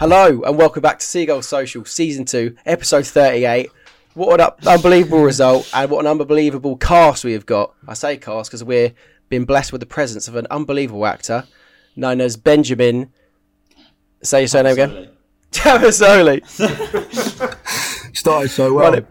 Hello and welcome back to Seagull Social, Season 2, Episode 38. What an unbelievable result and what an unbelievable cast we have got. I say cast because we've been blessed with the presence of an unbelievable actor known as Benjamin... Say your surname again. Tavassoli. Started so well. It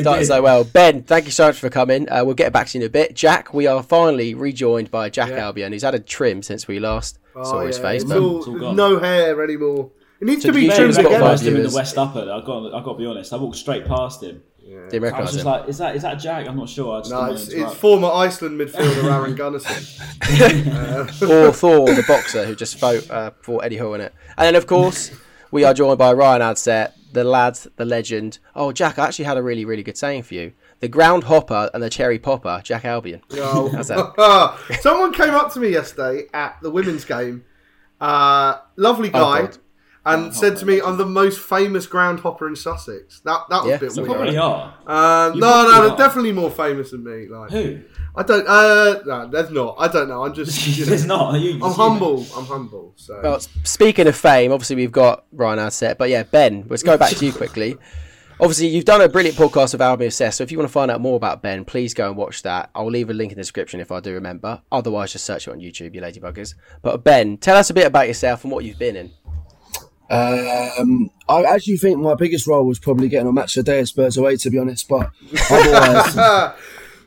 started so well. Ben, thank you so much for coming. We'll get back to you in a bit. Jack, we are finally rejoined by Jack Albion, who's had a trim since we last saw his face. No hair anymore. It needs to be trimmed again. I him in the West Upper. I've got to be honest. I walked straight past him. Yeah. Didn't recognise him. I was just like, is that Jack? I'm not sure. It's former Iceland midfielder Aaron Gunnarsson. Or Thor, the boxer who just fought Eddie Hall in it. And then, of course, we are joined by Ryan Adset, the lad, the legend. Oh, Jack, I actually had a really, really good saying for you. The ground hopper and the cherry popper, Jack Albion. Oh. How's that? Someone came up to me yesterday at the women's game. Lovely guy. Oh, and said to me, I'm the most famous ground hopper in Sussex. That was a bit weird. You probably are. They're definitely more famous than me. Like, who? I don't... no, there's not. I don't know. I'm just... You know, there's not. I'm humble. So. Well, speaking of fame, obviously we've got Ryan Adset. But yeah, Ben, let's go back to you quickly. Obviously, you've done a brilliant podcast with Albion Obsessed. So if you want to find out more about Ben, please go and watch that. I'll leave a link in the description if I do remember. Otherwise, just search it on YouTube, you ladybuggers. But Ben, tell us a bit about yourself and what you've been in. I actually think my biggest role was probably getting a match of the day at Spurs away, to be honest. But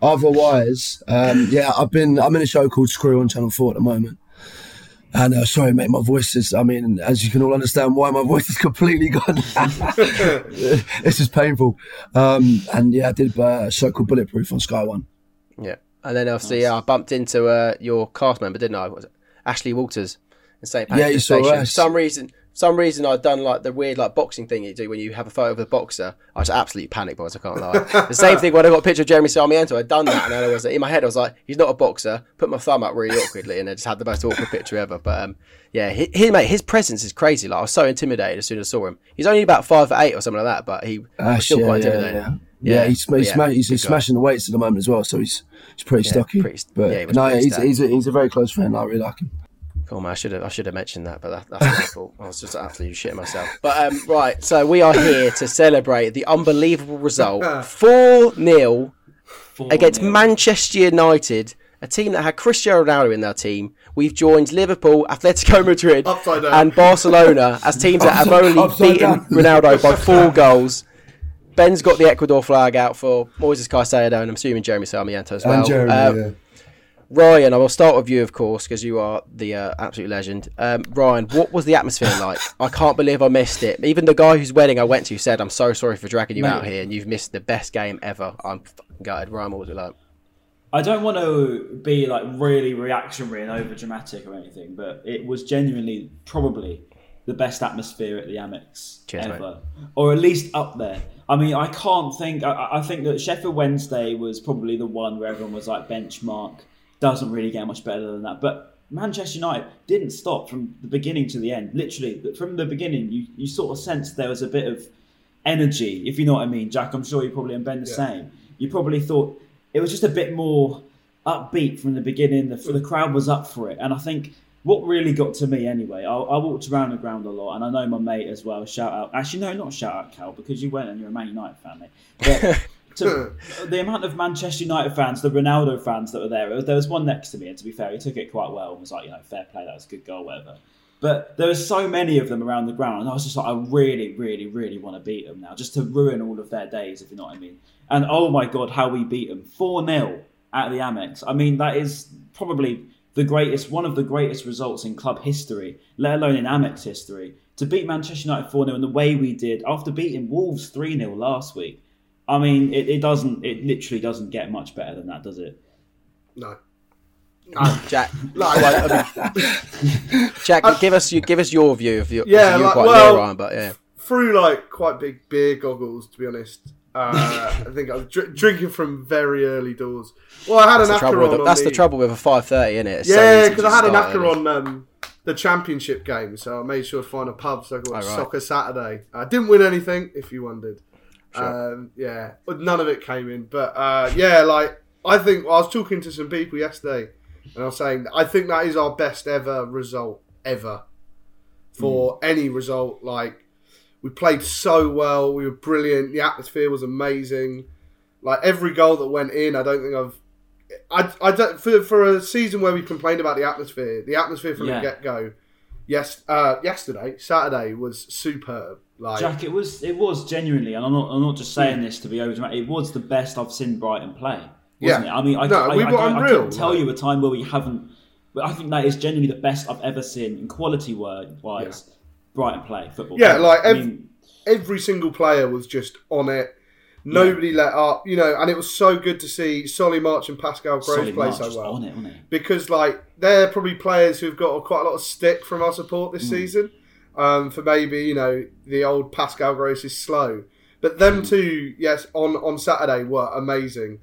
otherwise, I'm in a show called Screw on Channel 4 at the moment. And sorry, mate, my voice is, I mean, as you can all understand why my voice is completely gone. This is painful. I did a show called Bulletproof on Sky One. Yeah. And then obviously I bumped into your cast member, didn't I? Was it Ashley Walters in St. Pancras Station? Yeah, you saw her. For some reason, I'd done like the weird like boxing thing you do when you have a photo of the boxer. I just absolutely panicked, boys. I can't lie. The same thing when I got a picture of Jeremy Sarmiento. I'd done that, and I was like, in my head, I was like, "He's not a boxer." Put my thumb up really awkwardly, and I just had the most awkward picture ever. But his presence is crazy. Like I was so intimidated as soon as I saw him. He's only about 5'8" or something like that, but he was still quite intimidating. He's smashing the weights at the moment as well, so he's pretty stocky. He's a very close friend. I really like him. Cool, man. I should have mentioned that, but that's my fault. I was just absolutely shitting myself. But right, so we are here to celebrate the unbelievable result, 4-0 against Manchester United, a team that had Cristiano Ronaldo in their team. We've joined Liverpool, Atletico Madrid, and Barcelona as teams that have only beaten Ronaldo by 4 goals. Ben's got the Ecuador flag out for Moises Caicedo, and I'm assuming Jeremy Sarmiento as well. And Jeremy, Ryan, I will start with you, of course, because you are the absolute legend. Ryan, what was the atmosphere like? I can't believe I missed it. Even the guy whose wedding I went to said, I'm so sorry for dragging you out here and you've missed the best game ever. I'm fucking gutted. Ryan, what was it like? I don't want to be like really reactionary and overdramatic or anything, but it was genuinely probably the best atmosphere at the Amex ever. Mate. Or at least up there. I mean, I can't think... I think that Sheffield Wednesday was probably the one where everyone was like benchmark... Doesn't really get much better than that. But Manchester United didn't stop from the beginning to the end. Literally, from the beginning, you sort of sensed there was a bit of energy, if you know what I mean, Jack. I'm sure you probably, and Ben the same, you probably thought it was just a bit more upbeat from the beginning. The crowd was up for it. And I think what really got to me anyway, I walked around the ground a lot, and I know my mate as well, shout out. Actually, no, not shout out, Cal, because you went and you're a Man United fan, mate. But the amount of Manchester United fans, the Ronaldo fans that were there, there was one next to me, and to be fair, he took it quite well and was like, you know, fair play, that was a good goal, whatever. But there were so many of them around the ground, and I was just like, I really, really, really want to beat them now, just to ruin all of their days, if you know what I mean. And oh my God, how we beat them. 4-0 at the Amex. I mean, that is probably one of the greatest results in club history, let alone in Amex history. To beat Manchester United 4-0 in the way we did, after beating Wolves 3-0 last week, I mean, it literally doesn't get much better than that, does it? No. No, Jack. Like, Jack, give us your view of your. Yeah, like, through like quite big beer goggles, to be honest. I think I was drinking from very early doors. Well, I had an Acheron. That's the trouble with a 5:30, isn't it? Yeah, because I had an Acheron on the championship game, so I made sure to find a pub so I could watch Soccer Saturday. I didn't win anything, if you wondered. Sure. Yeah, none of it came in, but I think I was talking to some people yesterday. And I was saying, I think that is our best ever result, ever. For any result, like, we played so well, we were brilliant, the atmosphere was amazing. Like, every goal that went in, I don't think I've... I don't, for a season where we complained about the atmosphere from the get-go, Saturday, was superb. Like, Jack, it was genuinely, and I'm not just saying this to be overdramatic, it was the best I've seen Brighton play. Wasn't it? I mean, I couldn't tell you a time where we haven't. But I think that is genuinely the best I've ever seen in quality-wise. Yeah. Brighton play football. Yeah, like every single player was just on it. Nobody let up, you know. And it was so good to see Solly March and Pascal Gross play so well. On it, wasn't it? Because like they're probably players who've got quite a lot of stick from our support this season for maybe you know the old Pascal Gross is slow, but them two, yes, on Saturday were amazing.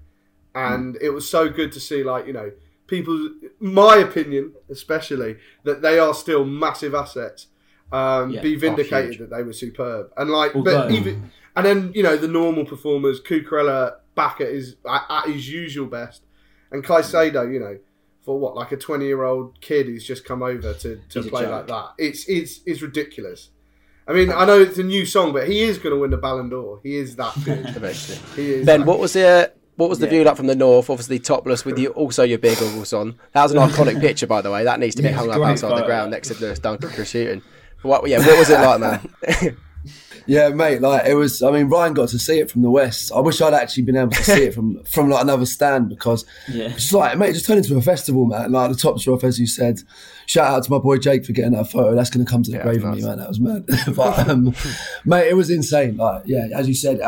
And it was so good to see, like, you know, people, my opinion especially, that they are still massive assets, be vindicated that they were superb. And, like, and then, you know, the normal performers, Cucurella back at his usual best. And Caicedo, you know, for what, like a 20-year-old kid who's just come over to play like that. It's ridiculous. I mean, I know it's a new song, but he is going to win the Ballon d'Or. He is that good. He is Ben, what was the... What was the view like from the north? Obviously topless with your beer goggles on. That was an iconic picture, by the way. That needs to be hung up outside the ground next to Lewis Duncan for shooting. What was it like, man? Yeah, mate, like it was. I mean, Ryan got to see it from the west. I wish I'd actually been able to see it from like another stand because it's like, mate, it just turned into a festival, man. Like the tops were off, as you said. Shout out to my boy Jake for getting that photo. That's going to come to the grave with me, man. That was mad. But mate, it was insane. Like, yeah, as you said,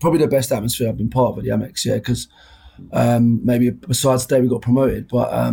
probably the best atmosphere I've been part of at the Amex. Yeah, because maybe besides today we got promoted, but.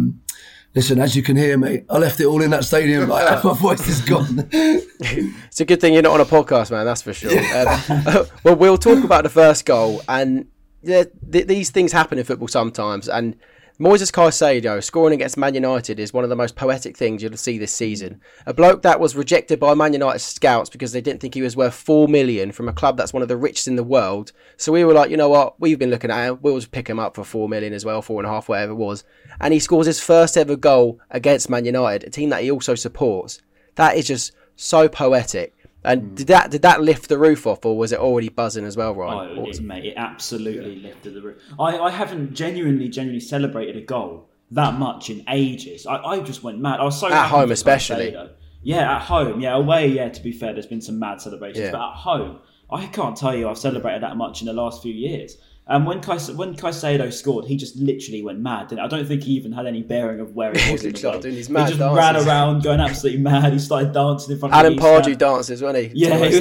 Listen, as you can hear, mate, I left it all in that stadium. Like, my voice is gone. It's a good thing you're not on a podcast, man. That's for sure. Yeah. Well, we'll talk about the first goal. And these things happen in football sometimes. And Moises Caicedo scoring against Man United is one of the most poetic things you'll see this season. A bloke that was rejected by Man United scouts because they didn't think he was worth $4 million from a club that's one of the richest in the world. So we were like, you know what? We've been looking at him. We'll just pick him up for $4 million as well, 4.5, whatever it was. And he scores his first ever goal against Man United, a team that he also supports. That is just so poetic. And did that lift the roof off, or was it already buzzing as well, Ryan? Oh, it absolutely lifted the roof. I haven't genuinely celebrated a goal that much in ages. I just went mad. I was so at home especially. Yeah, at home. Yeah, away. Yeah, to be fair, there's been some mad celebrations, but at home, I can't tell you I've celebrated that much in the last few years. And when Caicedo scored, he just literally went mad. And I don't think he even had any bearing of where he was in the world. He just ran around going absolutely mad. He started dancing in front of the Alan Pardew dances, wasn't he? Yeah, he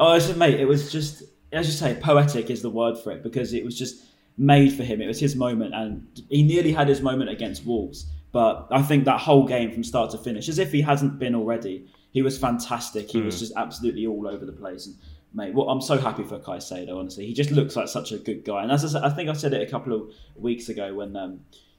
was. Mate, it was just, as you say, poetic is the word for it because it was just made for him. It was his moment, and he nearly had his moment against Wolves. But I think that whole game from start to finish, as if he hasn't been already, he was fantastic. He was just absolutely all over the place. And, mate, well, I'm so happy for Caicedo, honestly. He just looks like such a good guy. And as I think I said it a couple of weeks ago when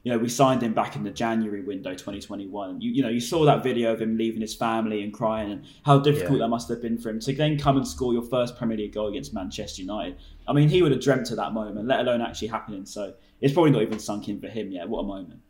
You know, we signed him back in the January window, 2021. You know, you saw that video of him leaving his family and crying, and how difficult that must have been for him to then come and score your first Premier League goal against Manchester United. I mean, he would have dreamt of that moment, let alone actually happening. So it's probably not even sunk in for him yet. What a moment.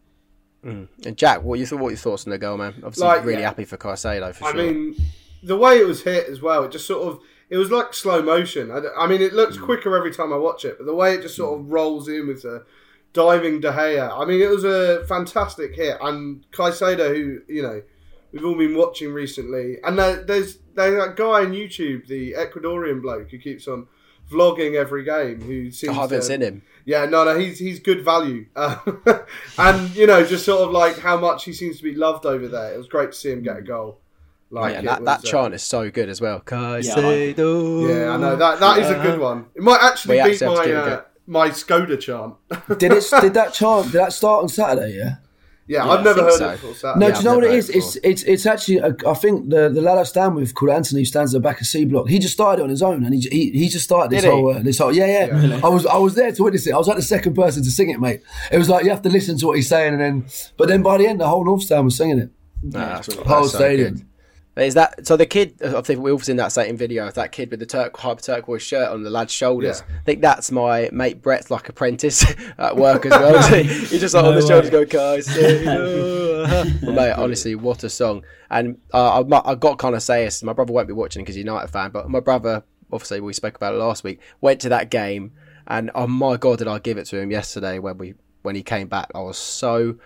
Mm. And Jack, what are your thoughts on the goal, man? Obviously, like, really happy for Caicedo, for sure. I mean, the way it was hit as well, it just sort of, it was like slow motion. I mean, it looks quicker every time I watch it, but the way it just sort of rolls in with the diving De Gea. I mean, it was a fantastic hit. And Caicedo, who, you know, we've all been watching recently. And there's that guy on YouTube, the Ecuadorian bloke who keeps on vlogging every game. Who seems I haven't seen him. Yeah, no, he's good value. And, you know, just sort of like how much he seems to be loved over there. It was great to see him get a goal. Like that chant is so good as well. Caicedo. Yeah, I know. That is a good one. It might actually beat my Skoda chant. Did that chant? Did that start on Saturday? Yeah. Yeah, I've never heard it before Saturday. No, do you know what it is? It's actually I think the lad I stand with called Anthony, who stands at the back of C Block. He just started it on his own, and he just started this whole yeah. Really? I was there to witness it. I was like the second person to sing it, mate. It was like you have to listen to what he's saying, and then by the end, the whole North Stand was singing it. Whole stadium. So is that so? The kid, I think we've all seen that same video of that kid with the turquoise shirt on the lad's shoulders. Yeah. I think that's my mate Brett's like apprentice at work as well. He's just like on the shoulders going, Caicedo. Well, mate, honestly, what a song! And I got kind of say this. My brother won't be watching because he's a United fan, but my brother, obviously, we spoke about it last week. Went to that game, and oh my god, did I give it to him yesterday when he came back? I was so.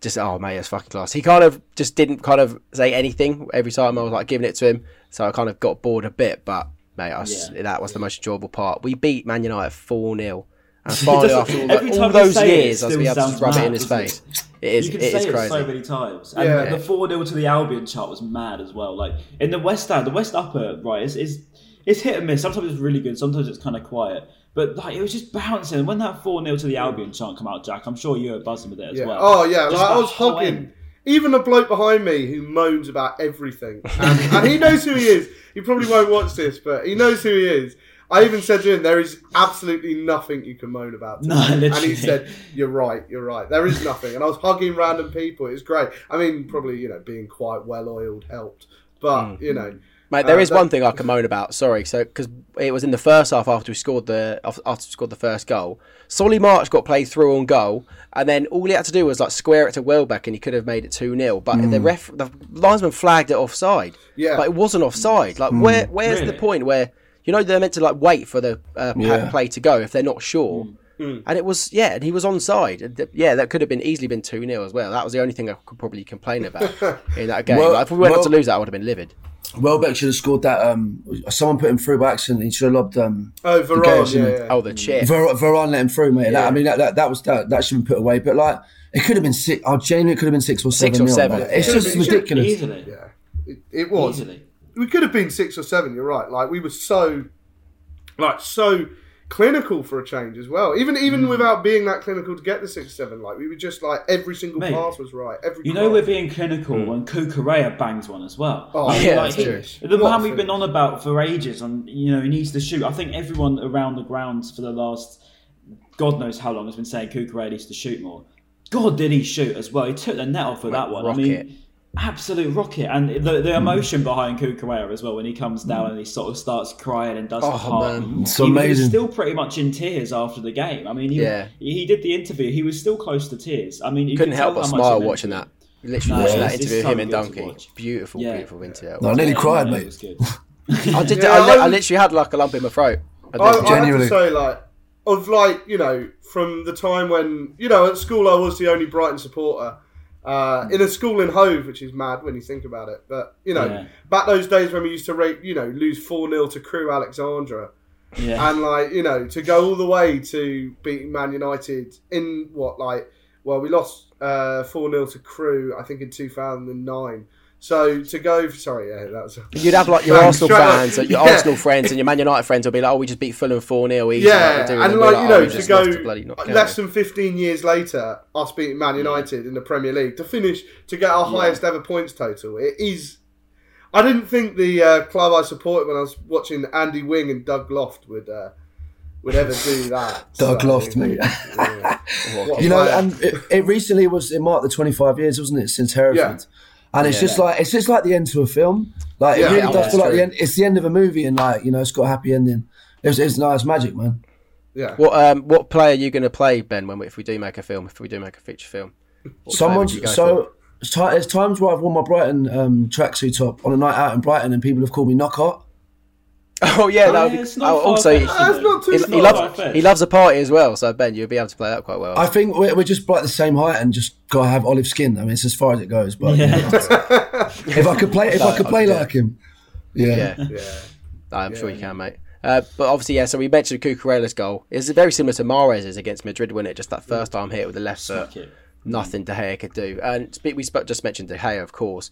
Just, oh, mate, it's fucking class. He kind of just didn't kind of say anything every time I was, like, giving it to him. So I kind of got bored a bit. But, mate, that was the most enjoyable part. We beat Man United 4-0. And finally, after all those years, I was able to rub it in his face. It is crazy. So many times. And the 4-0 to the Albion chart was mad as well. Like, in the West Stand, the West Upper, right, it's hit and miss. Sometimes it's really good. Sometimes it's kind of quiet. But like, it was just bouncing. When that 4-0 to the Albion chant come out, Jack, I'm sure you were buzzing with it as well. Oh, yeah. Like, I was hugging even a bloke behind me who moans about everything. And he knows who he is. He probably won't watch this, but he knows who he is. I even said to him, there is absolutely nothing you can moan about today. No, literally. And he said, you're right. There is nothing. And I was hugging random people. It was great. I mean, probably, you know, being quite well-oiled helped. But, you know... Mate, there is one thing I can moan about. Sorry, because it was in the first half after we scored the first goal. Solly March got played through on goal, and then all he had to do was like square it to Welbeck, and he could have made it 2-0. But the linesman flagged it offside. Yeah, but it wasn't offside. Like where's the point where you know they're meant to like wait for the play to go if they're not sure. And it was and he was onside. Yeah, that could have been easily been 2-0 as well. That was the only thing I could probably complain about in that game. Like, if we went on to lose that, I would have been livid. Welbeck should have scored that. Someone put him through by accident. He should have lobbed. Varane. The chip. Varane let him through, mate. Yeah. That should have been put away. But like, it could have been six. I genuinely could have been 6 or 7. 6 or 7. Like, it's just ridiculous. Easily. Yeah, it was. Easily. We could have been 6 or 7. You're right. Like we were so clinical for a change as well. Even without being that clinical to get the 6-7, like we were just like every single pass was right. You know we're being clinical when Cucurella bangs one as well. Oh, I mean, yeah, like, that's true. The man we've been on about for ages, and you know he needs to shoot. I think everyone around the grounds for the last God knows how long has been saying Cucurella needs to shoot more. God, did he shoot as well? He took the net off with that one. Rocket. I mean, absolute rocket, and the emotion behind Cucurella as well when he comes down and he sort of starts crying and does the heart. It's amazing. He was still pretty much in tears after the game. I mean, he did the interview. He was still close to tears. I mean, you couldn't help but smile watching that. Literally watching that interview of him and Donkey. Beautiful, beautiful interview. No, I nearly cried, mate. It was good. I did. I literally had like a lump in my throat. I have to say, like, of like you know, from the time when you know at school I was the only Brighton supporter. In a school in Hove, which is mad when you think about it. But, you know, back those days when we used to lose 4-0 to Crewe Alexandra. Yeah. And, like, you know, to go all the way to beating Man United in what, like... Well, we lost 4-0 to Crewe, I think, in 2009. So, to go... Sorry, yeah, that was... You'd have, like, your Arsenal fans, your Arsenal friends and your Man United friends will be like, oh, we just beat Fulham 4-0 easy. Yeah, and, like, you know, to go less than 15 years later, us beating Man United in the Premier League, to finish, to get our highest ever points total, it is... I didn't think the club I supported when I was watching Andy Wing and Doug Loft would ever do that. Doug Loft, mate. Yeah. You know, and it recently was, it marked the 25 years, wasn't it, since Hereford? Yeah. And it's just like, it's just like the end to a film. Like it really does feel like the end. It's the end of a movie, and like, you know, it's got a happy ending. It's nice magic, man. Yeah. What player are you going to play, Ben? If we do make a film, if we do make a feature film, there's times where I've worn my Brighton tracksuit top on a night out in Brighton, and people have called me Knockaert. Oh yeah, he loves a party as well. So Ben, you'll be able to play that quite well. I think we're just like the same height and just gotta have olive skin. I mean, it's as far as it goes. But if I could play like him, I'm sure you can, mate. But obviously, so we mentioned Cucurella's goal. It's very similar to Mahrez's against Madrid, wasn't it? Just that first arm hit with the left foot. Nothing De Gea could do. And we just mentioned De Gea, of course.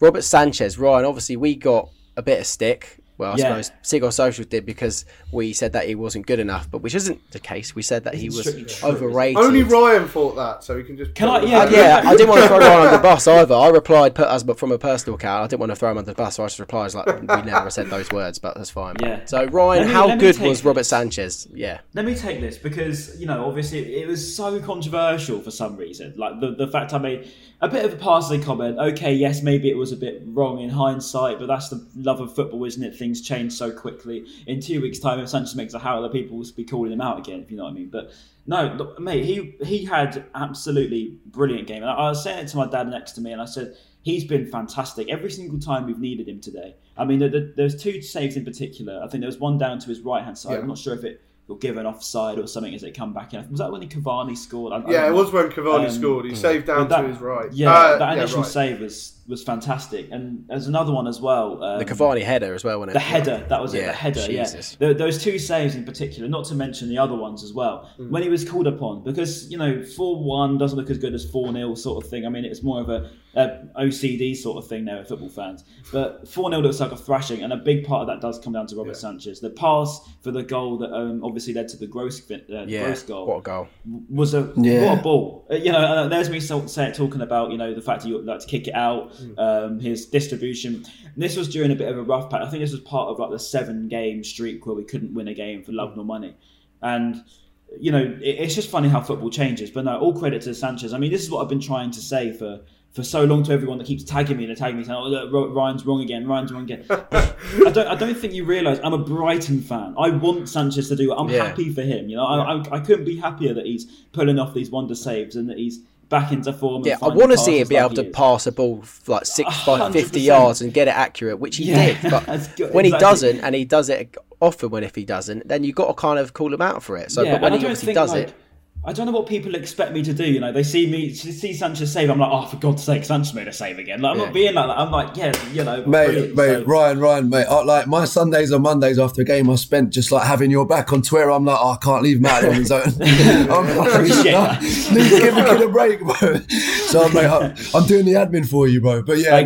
Robert Sanchez, Ryan, obviously we got a bit of stick. Well, I suppose Sigo Social did, because we said that he wasn't good enough, but which isn't the case. We said that he was overrated. Only Ryan thought that, so he can just... I didn't want to throw Ryan under the bus either. I replied, from a personal account, I didn't want to throw him under the bus, so I just replied, we never said those words, but that's fine. Yeah. So, Ryan, how good was Robert Sanchez? Yeah. Let me take this, because, you know, obviously it was so controversial for some reason. Like, the fact I made a bit of a passing comment, okay, yes, maybe it was a bit wrong in hindsight, but that's the love of football, isn't it? Things change so quickly. In 2 weeks' time, if Sanchez makes a howler, people will be calling him out again, if you know what I mean. But no, look, mate, he had absolutely brilliant game. And I was saying it to my dad next to me, and I said, he's been fantastic every single time we've needed him today. I mean, there's two saves in particular. I think there was one down to his right-hand side. Yeah. I'm not sure if it will give an offside or something as it come back in. Was that when Cavani scored? It was when Cavani scored. He saved down to his right. Yeah, that initial save was fantastic. And there's another one as well. The Cavani header as well, wasn't it? The header. Those two saves in particular, not to mention the other ones as well. Mm. When he was called upon, because, you know, 4-1 doesn't look as good as 4-0 sort of thing. I mean, it's more of a OCD sort of thing there with football fans. But 4-0 looks like a thrashing, and a big part of that does come down to Robert Sanchez. The pass for the goal that obviously led to the Gross goal. What a goal. What a ball. You know, there's me talking about, you know, the fact that you like to kick it out. His distribution. This was during a bit of a rough patch. I think this was part of like the 7-game streak where we couldn't win a game for love nor money. And, you know, it's just funny how football changes. But no, all credit to Sanchez. I mean, this is what I've been trying to say for so long to everyone that keeps tagging me, saying, "Oh, look, Ryan's wrong again." I don't think you realise I'm a Brighton fan. I want Sanchez to do it. I'm happy for him. You know, I couldn't be happier that he's pulling off these wonder saves and that he's back into form. Yeah, I want to see him be able to pass a ball like 50 yards and get it accurate, which he did. But when he doesn't, and he does it often, if he doesn't, then you've got to kind of call him out for it. So, but when he obviously does it, I don't know what people expect me to do. You know, they see Sanchez save. I'm like, oh, for God's sake, Sanchez made a save again. Like, I'm not being like that. I'm like, you know, mate, Ryan, mate. Like my Sundays and Mondays after a game, I spent just like having your back on Twitter. I'm like, I can't leave him out on his own. Need to give him a break, bro. So, mate, I'm doing the admin for you, bro. But I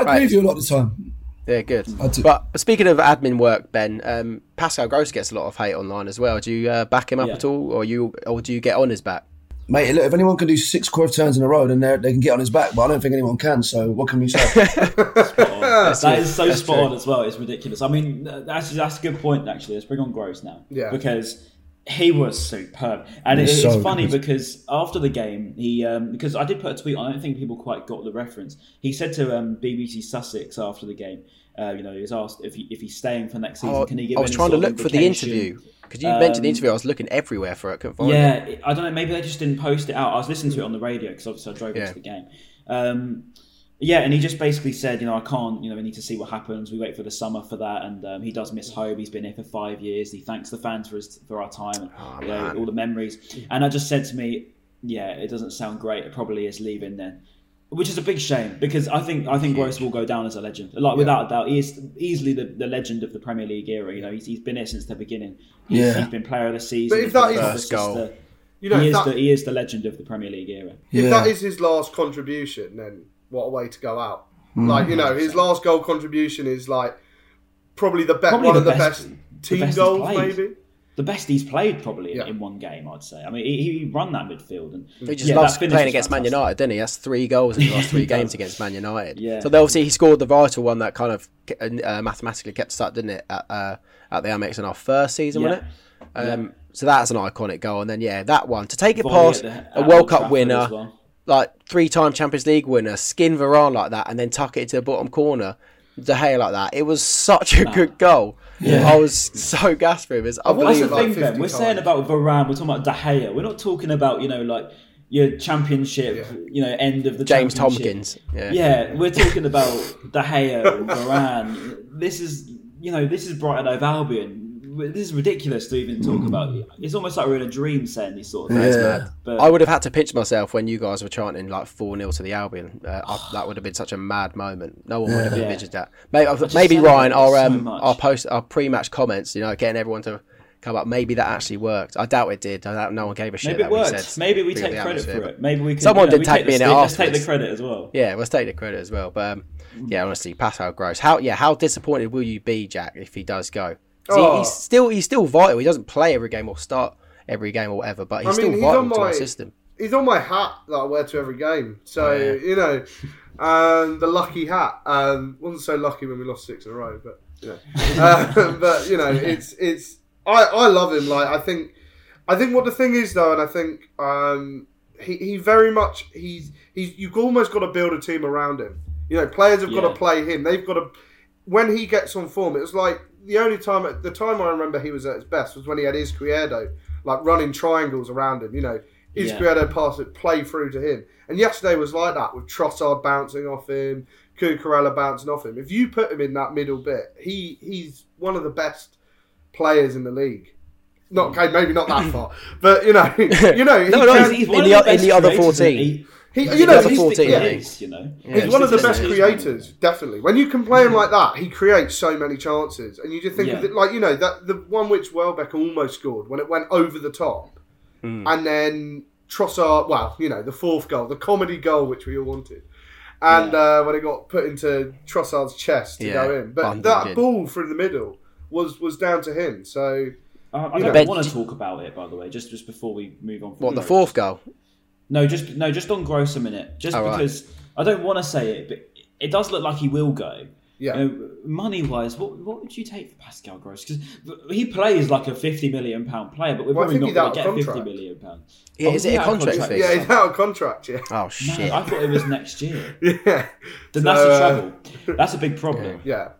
agree with you a lot of the time. Yeah, good. But speaking of admin work, Ben, Pascal Gross gets a lot of hate online as well. Do you back him up at all, or do you get on his back? Mate, look, if anyone can do 6 quarter turns in a row, then they can get on his back, but I don't think anyone can, so what can we say? That's spot on as well. It's ridiculous. I mean, that's a good point, actually. Let's bring on Gross now. Yeah. Because he was superb. And it's funny because after the game, he because I did put a tweet on, I don't think people quite got the reference. He said to BBC Sussex after the game, you know, he was asked if he's staying for next season, can he give I was trying to look for the interview. Because you mentioned the interview, I was looking everywhere for it. Couldn't find it. I don't know, maybe they just didn't post it out. I was listening to it on the radio because obviously I drove into the game. And he just basically said, you know, I can't, you know, we need to see what happens. We wait for the summer for that. And he does miss home. He's been here for 5 years. He thanks the fans for our time and all the memories. And I just said to me, it doesn't sound great. It probably is leaving then. Which is a big shame because I think Gross will go down as a legend. Like without a doubt, he is easily the legend of the Premier League era. You know, he's been here since the beginning. He's been player of the season. But if that is his goal, you know, he is the legend of the Premier League era. If that is his last contribution, then what a way to go out. Like, you know, his last goal contribution is like probably one of the best team goals, maybe. The best he's played probably in one game, I'd say. I mean, he run that midfield. And he just loves playing against Man United, doesn't he? That's 3 goals in the last 3 games against Man United. Yeah. So obviously he scored the vital one that kind of mathematically kept us up, didn't it, at the Amex in our first season, wasn't it? So that's an iconic goal. And then, yeah, that one. To take it past a World Cup winner, well, like three-time Champions League winner, skin Varane like that, and then tuck it into the bottom corner, De Gea like that. It was such a good goal. Yeah. I was so gassed for him. It's unbelievable. That's the thing, Ben. We're saying about Varane, we're talking about De Gea. We're not talking about, you know, like your championship, you know, end of the James Tomkins. Yeah, we're talking about De Gea and Varane. This is, you know, this is Brighton over Albion. This is ridiculous to even talk about. It's almost like we're in a dream saying these sort of things. Yeah. But I would have had to pinch myself when you guys were chanting like 4-0 to the Albion. That would have been such a mad moment. No one would have envisioned that. Maybe Ryan, our pre-match comments, you know, getting everyone to come up. Maybe that actually worked. I doubt it did. I doubt no one gave a shit. Maybe it worked. Maybe we take credit for it. Maybe we can. Someone did take me in it afterwards. Let's take the credit as well. Yeah, let's take the credit as well. But yeah, honestly, Pascal Gross. How disappointed will you be, Jack, if he does go? He's still vital. He doesn't play every game or start every game or whatever, but he's vital to our system. He's on my hat that I wear to every game. So, you know, the lucky hat. Wasn't so lucky when we lost 6 in a row, but, you know. But, you know, it's I love him. Like, I think what the thing is, though, and I think he very much, you've almost got to build a team around him. You know, players have got to play him. They've got to, when he gets on form, it was like, the time I remember he was at his best was when he had Izquierdo like running triangles around him, you know. Izquierdo passed it, play through to him. And yesterday was like that with Trossard bouncing off him, Cucurella bouncing off him. If you put him in that middle bit, he's one of the best players in the league. Not okay, maybe not that far, but you know, he's in the other 14. He's one of the best creators, definitely. When you can play him like that, he creates so many chances, and you just think of it like, you know, that the one which Welbeck almost scored when it went over the top, and then Trossard. Well, you know, the fourth goal, the comedy goal which we all wanted, and when it got put into Trossard's chest to go in, but that ball through the middle was down to him. So I don't want to talk about it, by the way. Just before we move on, the fourth goal. No, just on Gross a minute. Just because I don't want to say it, but it does look like he will go. Yeah. You know, money-wise, what would you take for Pascal Gross? Because he plays like a £50 million player, but we're probably not going to get £50 million. Yeah, is it a contract fee? Yeah, he's out of contract. Yeah. Oh shit! No, I thought it was next year. Yeah. Then that's a trouble. That's a big problem. Yeah.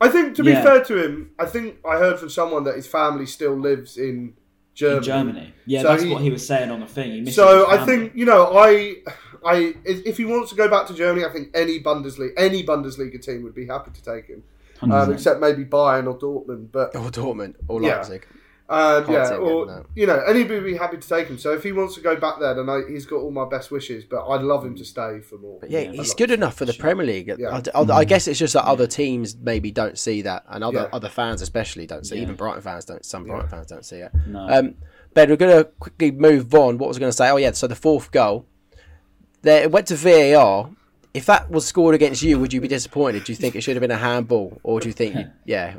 I think to be fair to him, I think I heard from someone that his family still lives in Germany. Yeah, so that's what he was saying on the thing. So I think, you know, I if he wants to go back to Germany, I think any Bundesliga team would be happy to take him, except maybe Bayern or Dortmund. Or Leipzig. You know, anybody would be happy to take him. So if he wants to go back there, then he's got all my best wishes. But I'd love him to stay for more. But he's good enough for the Premier League. Yeah. I guess it's just that other teams maybe don't see that, and other fans especially don't see. Even Brighton fans don't. Some Brighton fans don't see it. No. Ben, we're going to quickly move on. What was I going to say? Oh yeah, so the fourth goal, it went to VAR. If that was scored against you, would you be disappointed? Do you think it should have been a handball, or do you think,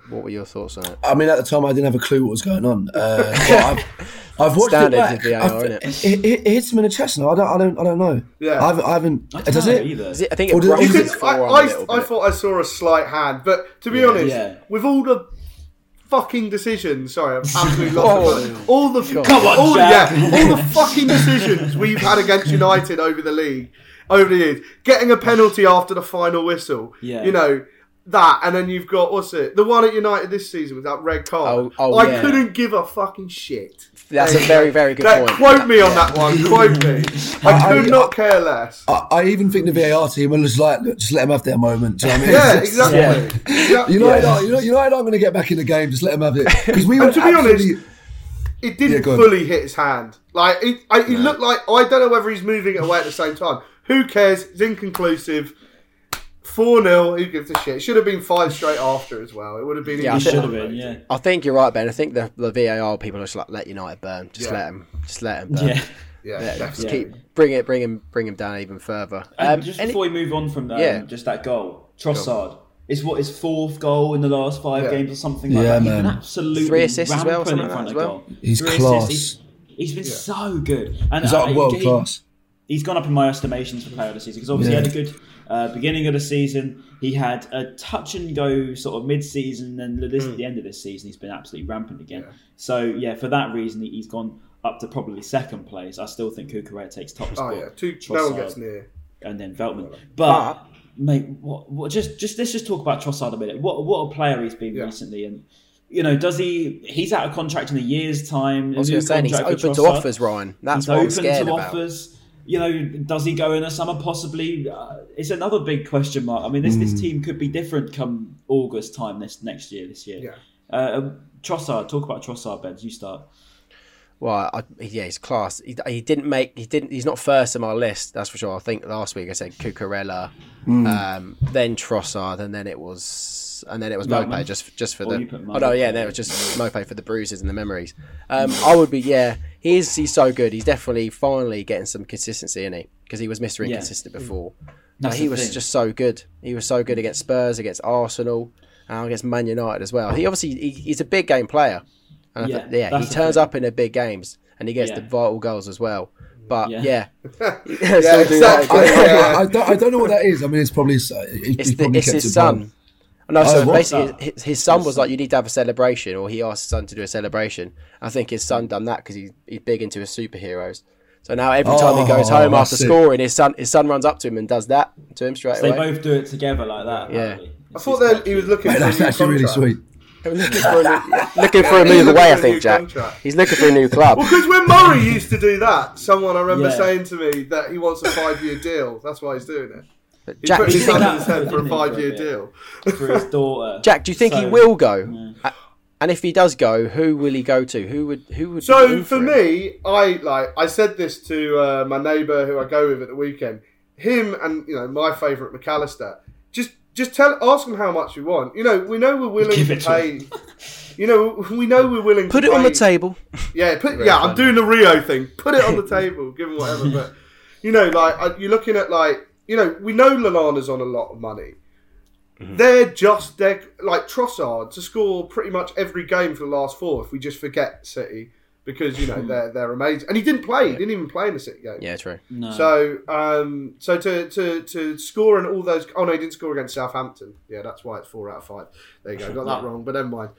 what were your thoughts on it? I mean, at the time, I didn't have a clue what was going on. I've watched it back. It hits him in the chest now. I don't know. Yeah, I haven't. Does it? Either. Is it? I think it brushes its forearm a little bit. I thought I saw a slight hand, but to be honest, with all the fucking decisions. Sorry, I've absolutely lost it. All the fucking decisions we've had against United over the years, getting a penalty after the final whistle, you know, that, and then you've got, what's it, the one at United this season with that red card. I couldn't give a fucking shit. That's a very, very good point. Quote me on that one, quote me. I could not care less. I even think the VAR team will just like, just let them have their moment. Do you know what I mean? Yeah, exactly. Yeah. United aren't going to get back in the game, just let them have it. Because we were to be honest, it didn't fully hit his hand. Like, it looked like, I don't know whether he's moving it away at the same time. Who cares? It's inconclusive. 4-0, who gives a shit? It should have been 5 straight after as well. It would have been... Yeah, it should have been. I think you're right, Ben. I think the VAR people are just like, let United burn. Just let them burn. Yeah, just keep... Bring him down even further. And just before we move on from that, just that goal, Trossard. Sure. It's what, his fourth goal in the last 5 games or something like that. Man. He's been absolutely... 3 assists as well. He's class. He's been so good. And he's like world class. he's gone up in my estimations for player of the season, because obviously he had a good beginning of the season. He had a touch and go sort of mid-season, and at the end of this season he's been absolutely rampant again. Yeah. So for that reason he's gone up to probably second place. I still think Cucurella takes top spot. Oh yeah, Trossard gets near, and then Veltman. But mate, what let's just talk about Trossard a minute. What a player he's been recently, and does he? He's out of contract in a year's time. I was going to say, he's open to offers, Ryan. That's what I'm scared about. Offers. Does he go in the summer? Possibly. It's another big question mark. I mean, this team could be different come August time this year. Yeah. Trossard, talk about Trossard, Ben. You start. Well, he's class. He's not first in my list, that's for sure. I think last week I said Cucurella, then Trossard, and then it was Maupay just for the. Oh no, yeah, then it was just Maupay for the bruises and the memories. I would be he's so good. He's definitely finally getting some consistency in it, because he was Mr. Inconsistent before. He was just so good. He was so good against Spurs, against Arsenal, and against Man United as well. He obviously he's a big game player. And he turns up in the big games and he gets the vital goals as well. But I don't know what that is. I mean, it's probably it's his son. No, so basically his son was like, you need to have a celebration, or he asked his son to do a celebration. I think his son done that because he's big into his superheroes. So now every time he goes home after scoring, his son runs up to him and does that to him straight away. They both do it together like that. Yeah, I thought that he was looking. That's actually really sweet. Looking for a move away, I think, Jack. Contract. He's looking for a new club. Well, because when Murray used to do that, someone I remember saying to me that he wants a 5-year deal. That's why he's doing it. But he's put his son in his head for a 5-year deal. For his daughter. Jack, do you think he will go? Yeah. And if he does go, who will he go to? Who would? So for me, I said this to my neighbour who I go with at the weekend. Him and my favourite McAllister. Just ask them how much we want. We know we're willing to pay. We're willing to put it on the table. Yeah, I'm doing the Rio thing. Put it on the table, give them whatever. But you're looking at we know Lallana's on a lot of money. Mm-hmm. They're like Trossard to score pretty much every game for the last four. If we just forget City, because they're amazing, and he didn't play. He didn't even play in the City game. Yeah, true. No. So, to score and all those. Oh no, he didn't score against Southampton. Yeah, that's why it's 4 out of 5. There you go. Got that wrong, but never mind.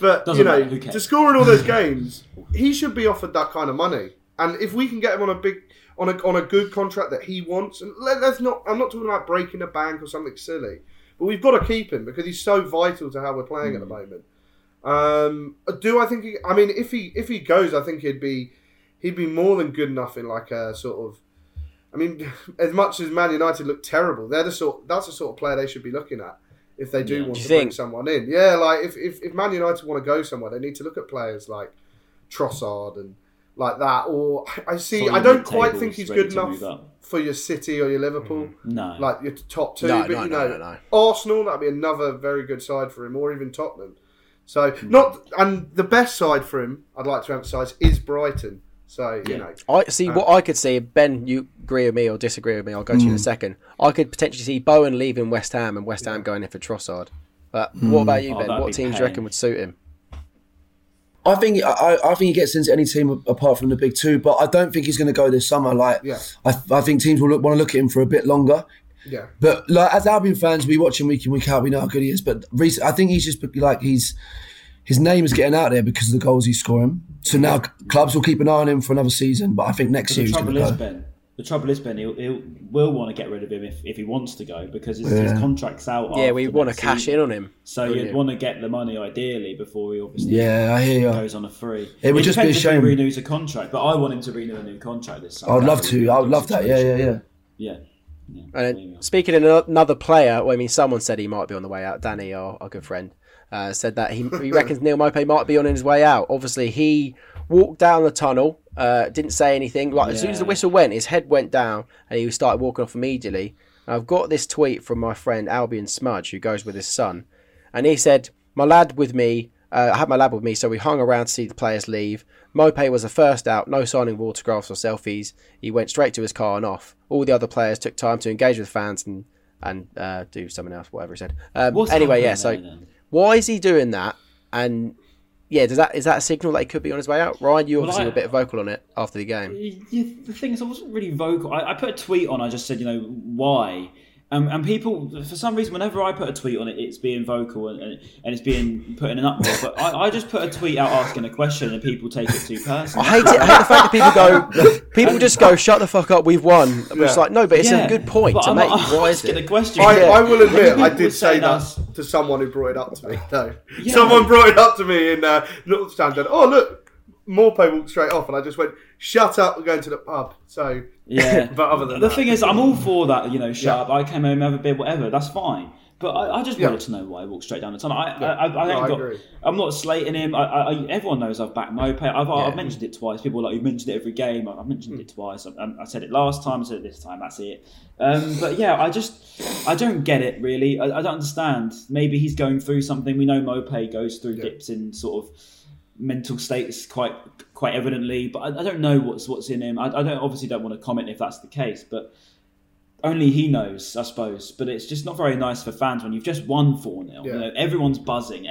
But matter, to score in all those games, he should be offered that kind of money. And if we can get him on a big, on a good contract that he wants, and let's not. I'm not talking about breaking a bank or something silly, but we've got to keep him because he's so vital to how we're playing at the moment. Do I think? If he goes, I think he'd be more than good enough in like a sort of. I mean, as much as Man United look terrible, that's the sort of player they should be looking at if they do want to bring someone in. Yeah, like if Man United want to go somewhere, they need to look at players like Trossard and like that. Or I don't quite think he's good enough for your City or your Liverpool. No, like your top two. No. Arsenal, that'd be another very good side for him, or even Tottenham. So and the best side for him, I'd like to emphasise, is Brighton. So I see what I could see. Ben, you agree with me or disagree with me? I'll go to you in a second. I could potentially see Bowen leaving West Ham and West Ham going in for Trossard. But what about you, Ben? What teams do you reckon would suit him? I think he gets into any team apart from the big two, but I don't think he's going to go this summer. I think teams will want to look at him for a bit longer. Yeah, but as Albion fans, we watch him week in, week out. We know how good he is. But I think he's just his name is getting out there because of the goals he's scoring. So now clubs will keep an eye on him for another season. But I think next year he's going to go. The trouble is, Ben, he'll will want to get rid of him if he wants to go, because his contract's out. Yeah, we want to cash in on him. So you'd want to get the money ideally before he obviously goes on a free. It would just be a shame if he renews a contract. But I want him to renew a new contract this summer. I would love that. Yeah. And speaking of another player, someone said he might be on the way out. Danny, our good friend, said that he reckons Neil Maupay might be on his way out. Obviously, he walked down the tunnel, didn't say anything. As soon as the whistle went, his head went down and he started walking off immediately. And I've got this tweet from my friend Albion Smudge, who goes with his son. And he said, I had my lad with me, so we hung around to see the players leave. Maupay was the first out, no signing of autographs or selfies. He went straight to his car and off. All the other players took time to engage with fans and do something else, whatever he said. Why is he doing that? And yeah, is that a signal that he could be on his way out? Ryan, you obviously were a bit vocal on it after the game. The thing is, I wasn't really vocal. I put a tweet on. I just said, why? And people, for some reason, whenever I put a tweet on it, it's being vocal and it's being put in an uproar. But I just put a tweet out asking a question and people take it too personally. I hate it. I hate the fact that people just go, shut the fuck up, we've won. And we're just like, no, but it's a good point to make. Why is it? I will admit, I did say that to someone who brought it up to me. No. Yeah. Someone brought it up to me in Little Standard. Oh, look. Maupay walked straight off and I just went, shut up, we're going to the pub. So, yeah. But other than that. The thing is, I'm all for that, shut up, I came home, have a beer, whatever, that's fine. But I just wanted to know why he walked straight down the tunnel. I agree. I'm not slating him. Everyone knows I've backed Maupay. I've mentioned it twice. People are like, you mentioned it every game. I've mentioned it twice. I said it last time, I said it this time, that's it. But yeah, I don't get it really. I don't understand. Maybe he's going through something. We know Maupay goes through dips in sort of mental states quite evidently, but I don't know what's in him. I don't want to comment if that's the case, but only he knows, I suppose. But it's just not very nice for fans when you've just won 4-0. Yeah. Everyone's buzzing.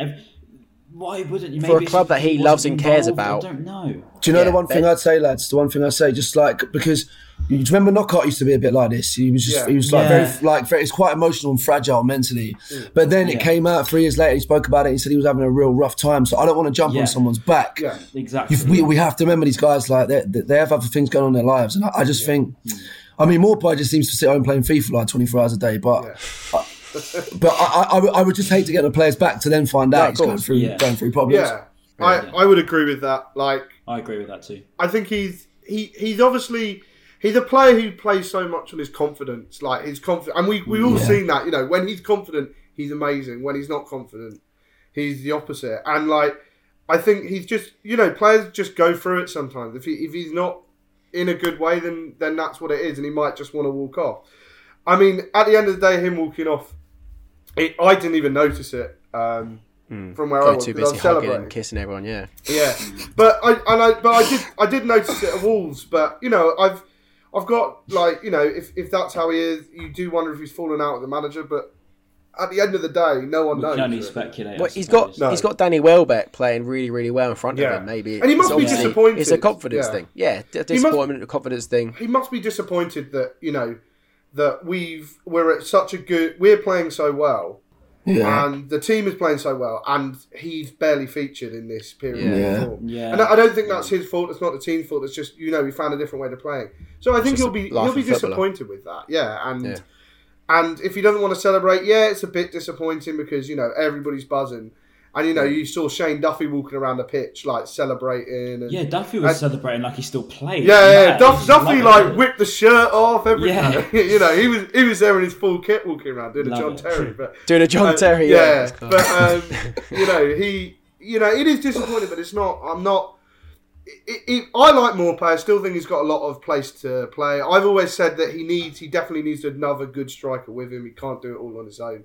Why wouldn't you? Maybe for a club that he loves and cares about. I don't know. Do you know the one thing I'd say, lads? The one thing I say, just like, because you remember Knockaert used to be a bit like this. He was just, he was very, it's quite emotional and fragile mentally. Mm. But then it came out 3 years later. He spoke about it. He said he was having a real rough time. So I don't want to jump on someone's back. Yeah, exactly. We have to remember these guys, like they have other things going on in their lives, and I just think, I mean, Maupay just seems to sit home playing FIFA like 24 hours a day, but. Yeah. But I would just hate to get the players back to then find out he's going through problems. Yeah. I would agree with that. I agree with that too. I think he's obviously a player who plays so much on his confidence. Like his confidence, and we've all seen that. When he's confident, he's amazing. When he's not confident, he's the opposite. And I think he's just players just go through it sometimes. If he's not in a good way, then that's what it is, and he might just want to walk off. I mean, at the end of the day, him walking off. I didn't even notice it from where I was. Too busy hugging and kissing everyone, yeah. But I did notice it at Wolves. But I've got if that's how he is, you do wonder if he's fallen out with the manager. But at the end of the day, no one knows. We can only speculate. Well, he's got Danny Welbeck playing really, really well in front of him. Maybe, and he must be disappointed. It's a confidence thing. Yeah, disappointment, a confidence thing. He must be disappointed that that we're at such a good... We're playing so well. Yeah. And the team is playing so well. And he's barely featured in this period. Yeah. And I don't think that's his fault. It's not the team's fault. It's just, he found a different way to play. So I think he'll be disappointed with that. Yeah. And if he doesn't want to celebrate, it's a bit disappointing because, everybody's buzzing. And, you saw Shane Duffy walking around the pitch, celebrating. And, Duffy was celebrating like he still played. Yeah. Duffy, whipped the shirt off, everything. Yeah. He was there in his full kit walking around, doing a John Terry. Yeah, but, it is disappointing, but it's not, I'm not, I like Maupay. I still think he's got a lot of place to play. I've always said that he definitely needs another good striker with him. He can't do it all on his own.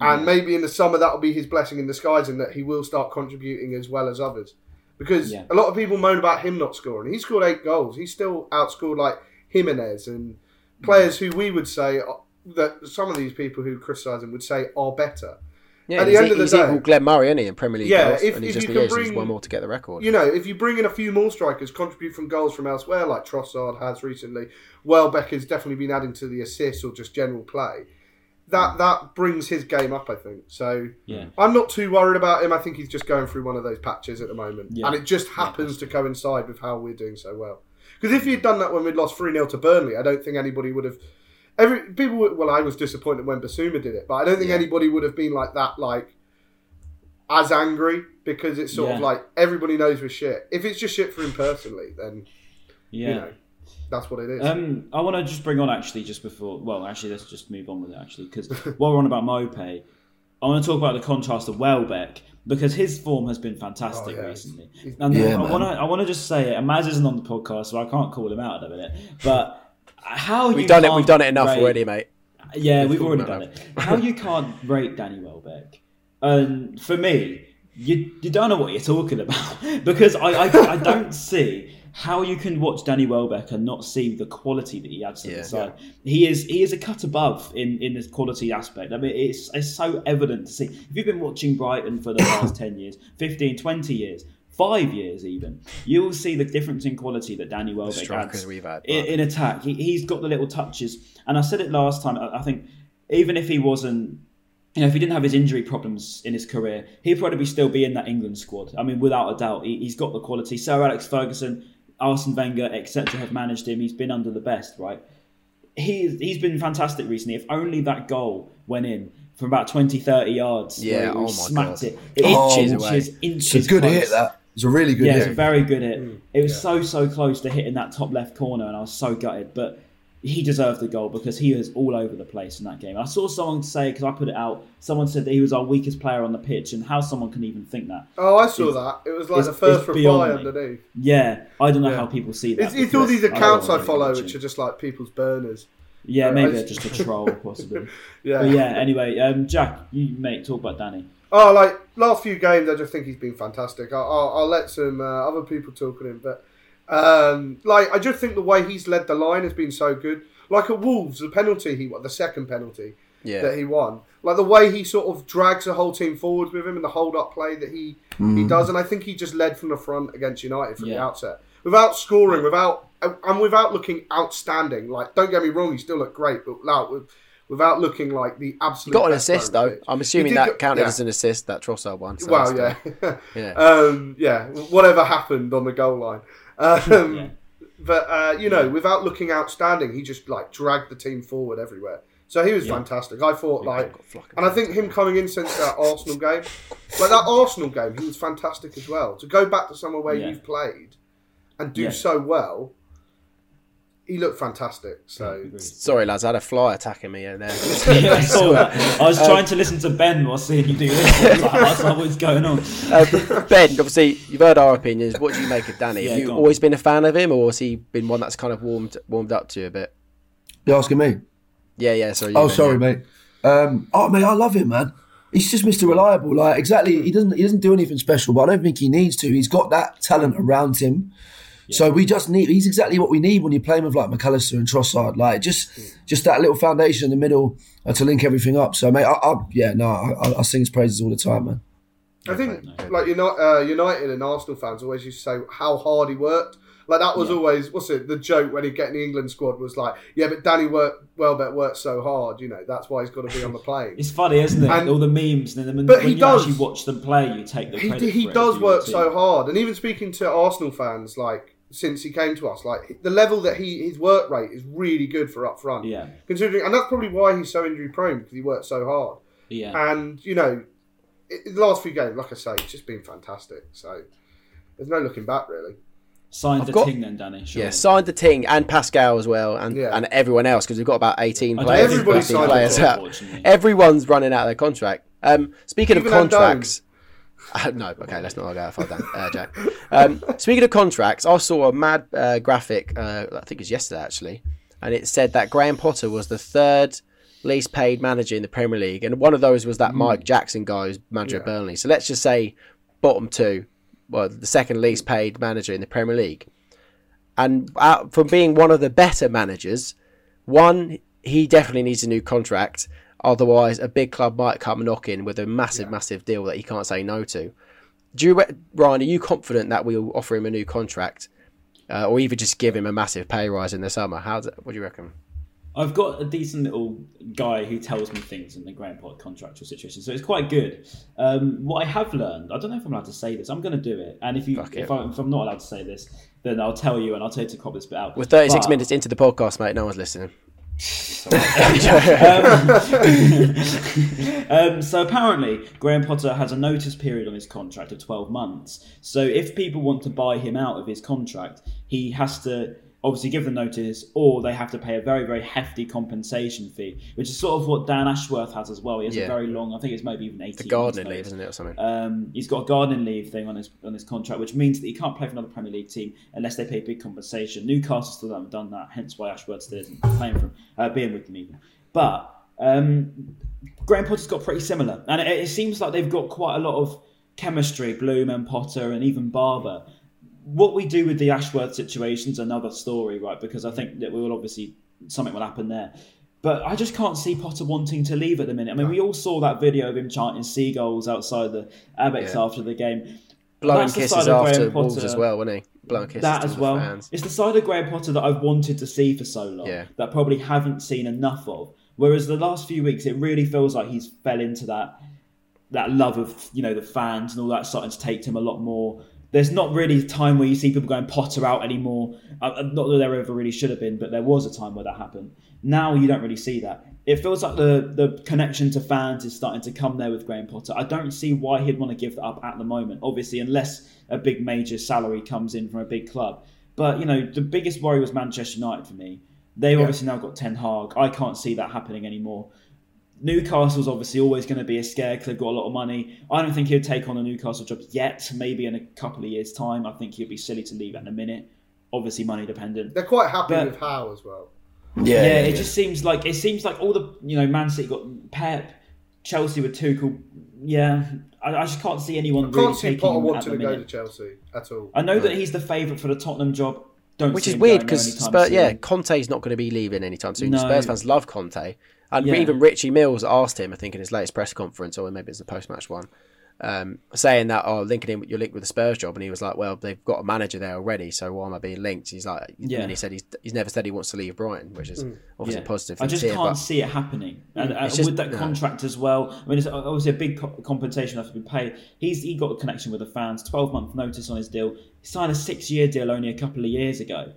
And maybe in the summer that'll be his blessing in disguise, in that he will start contributing as well as others. Because a lot of people moan about him not scoring. He scored 8 goals. He still outscored Jimenez and players who we would say that some of these people who criticise him would say are better. Yeah, at the end of the day, equal Glenn Murray, isn't he, in Premier League goals? If, and he's if just you can bring one more to get the record. If you bring in a few more strikers, contribute from goals from elsewhere, like Trossard has recently, Welbeck has definitely been adding to the assists or just general play. That brings his game up, I think. So I'm not too worried about him. I think he's just going through one of those patches at the moment. Yeah. And it just happens to coincide with how we're doing so well. Because if he'd done that when we'd lost 3-0 to Burnley, I don't think anybody would have... I was disappointed when Basuma did it, but I don't think anybody would have been as angry, because it's sort of everybody knows we're shit. If it's just shit for him personally, then, that's what it is. I want to just bring on let's just move on with it because while we're on about Maupay, I want to talk about the contrast of Welbeck, because his form has been fantastic recently. And I want to just say it, and Maz isn't on the podcast, so I can't call him out in a minute, but how we've done it enough already, mate. Yeah, we've already done it. How you can't rate Danny Welbeck? For me, you don't know what you're talking about because I don't see how you can watch Danny Welbeck and not see the quality that he adds to the side. Yeah. He is a cut above in this quality aspect. I mean, it's so evident to see. If you've been watching Brighton for the last 10 years, 15, 20 years, 5 years even, you will see the difference in quality that Danny Welbeck adds in attack. He's got the little touches. And I said it last time, I think, even if he wasn't, if he didn't have his injury problems in his career, he'd probably still be in that England squad. I mean, without a doubt, he's got the quality. Sir Alex Ferguson, Arsene Wenger, etc. have managed him. He's been under the best, right? He's been fantastic recently. If only that goal went in from about 20, 30 yards. Yeah, oh my smacked God. It inches away. It's a good hit, that. It's a really good hit. Yeah, it's a very good hit. It was so close to hitting that top left corner, and I was so gutted. But he deserved the goal because he was all over the place in that game. I saw someone say, because I put it out, someone said that he was our weakest player on the pitch, and how someone can even think that. Oh, I saw that. It was like the first reply underneath. Yeah, I don't know how people see that. It's all these accounts I follow which are just like people's burners. Yeah, maybe they're just a troll, possibly. But anyway, Jack, you mate, talk about Danny. Oh, like, last few games, I just think he's been fantastic. I'll let some other people talk on him, but I just think the way he's led the line has been so good. Like at Wolves, the penalty he won, the second penalty that he won, like the way he sort of drags the whole team forwards with him and the hold-up play that he does, and I think he just led from the front against United from the outset, without scoring, without looking outstanding. Like, don't get me wrong, he still looked great, but without looking like the absolute. He got an assist though. I'm assuming that counted as an assist, that Trossard one. So well, whatever happened on the goal line. But, without looking outstanding, he just, dragged the team forward everywhere. So he was fantastic. I thought, and I think him coming in since that Arsenal game, he was fantastic as well. To go back to somewhere where you've played and do so well, he looked fantastic. So sorry, lads, I had a fly attacking me in there. I was trying to listen to Ben while seeing you do this. I was like, what's going on? Ben, obviously, you've heard our opinions. What do you make of Danny? Have you always been a fan of him, or has he been one that's kind of warmed up to you a bit? You're asking me? Yeah. Sorry. Mate. Mate, I love him, man. He's just Mr. Reliable. Like, exactly, he doesn't do anything special, but I don't think he needs to. He's got that talent around him. Yeah. So we just he's exactly what we need when you're playing with like McAllister and Trossard, like just that little foundation in the middle to link everything up. So mate, I sing his praises all the time, man. I think United and Arsenal fans always used to say how hard he worked. Like that was always the joke when he'd get in the England squad was like, yeah, but Danny Welbeck worked so hard, that's why he's got to be on the plane. It's funny, isn't it? And all the memes, actually watch them play, you take the credit. He does work so hard, and even speaking to Arsenal fans, since he came to us, the level that his work rate is really good for up front. Yeah, considering, and that's probably why he's so injury prone, because he works so hard. Yeah, and the last few games, like I say, it's just been fantastic. So there's no looking back, really. Signed the ting then, Danny. Surely. Yeah, signed the ting and Pascal as well, and everyone else, because we've got about 18 players. Everybody's signed players out. Everyone's running out of their contract. Speaking of contracts. No, okay, let's not go that far down, Jack. Speaking of contracts, I saw a mad graphic, I think it was yesterday actually, and it said that Graham Potter was the third least paid manager in the Premier League, and one of those was that Mike Jackson guy who's manager of Burnley. So let's just say bottom two, well, the second least paid manager in the Premier League. And from being one of the better managers, he definitely needs a new contract. Otherwise, a big club might come knocking with a massive deal that he can't say no to. Ryan, are you confident that we'll offer him a new contract, or even just give him a massive pay rise in the summer? What do you reckon? I've got a decent little guy who tells me things in the Graham Potter contractual situation, so it's quite good. What I have learned, I don't know if I'm allowed to say this. I'm going to do it, and if I'm not allowed to say this, then I'll tell you, and I'll tell you to crop this bit out. We're 36 minutes into the podcast, mate. No one's listening. So apparently Graham Potter has a notice period on his contract of 12 months, so if people want to buy him out of his contract, he has to obviously give them notice, or they have to pay a very, very hefty compensation fee, which is sort of what Dan Ashworth has as well. He has a very long, I think it's maybe even 18 months. The gardening leave, isn't it, or something? He's got a gardening leave thing on his contract, which means that he can't play for another Premier League team unless they pay big compensation. Newcastle still haven't done that, hence why Ashworth still isn't playing for him, being with them even. But Graham Potter's got pretty similar, and it seems like they've got quite a lot of chemistry, Bloom and Potter and even Barber. what we do with the Ashworth situation's another story, right? Because I think that we will obviously, something will happen there. But I just can't see Potter wanting to leave at the minute. I mean, we all saw that video of him chanting seagulls outside the Amex after the game. Blowing kisses after Wolves as well, wasn't he? Blowing kisses that as well. Fans. It's the side of Graham Potter that I've wanted to see for so long, that I probably haven't seen enough of. Whereas the last few weeks, it really feels like he's fell into that love of, you know, the fans and all that starting to take to him a lot more. There's not really a time where you see people going Potter out anymore. Not that there ever really should have been, but there was a time where that happened. Now you don't really see that. It feels like the connection to fans is starting to come there with Graham Potter. I don't see why he'd want to give that up at the moment, obviously, unless a big major salary comes in from a big club. But, you know, the biggest worry was Manchester United for me. They've obviously now got Ten Hag. I can't see that happening anymore. Newcastle's obviously always going to be a scare because they've got a lot of money. I don't think he'll take on a Newcastle job yet, maybe in a couple of years' time. I think he'd be silly to leave in a minute. Obviously money dependent. They're quite happy with Howe as well. Yeah, just seems like, all the, you know, Man City got Pep, Chelsea with Tuchel. Yeah, I just can't see anyone really taking him at the minute. I can't see Potter wanting to go to Chelsea at all. I know that he's the favourite for the Tottenham job. Which is weird because Spurs, Conte's not going to be leaving anytime soon. No. Spurs fans love Conte. And even Richie Mills asked him, I think in his latest press conference, or maybe it's the post-match one, saying that, linking in, you're linked with the Spurs job. And he was like, well, they've got a manager there already, so why am I being linked? He's like, and he said he's never said he wants to leave Brighton, which is obviously positive. I just can't see it happening. And just, with that contract as well, I mean, it's obviously a big compensation that's been paid. He got a connection with the fans, 12-month notice on his deal. He signed a 6-year deal only a couple of years ago.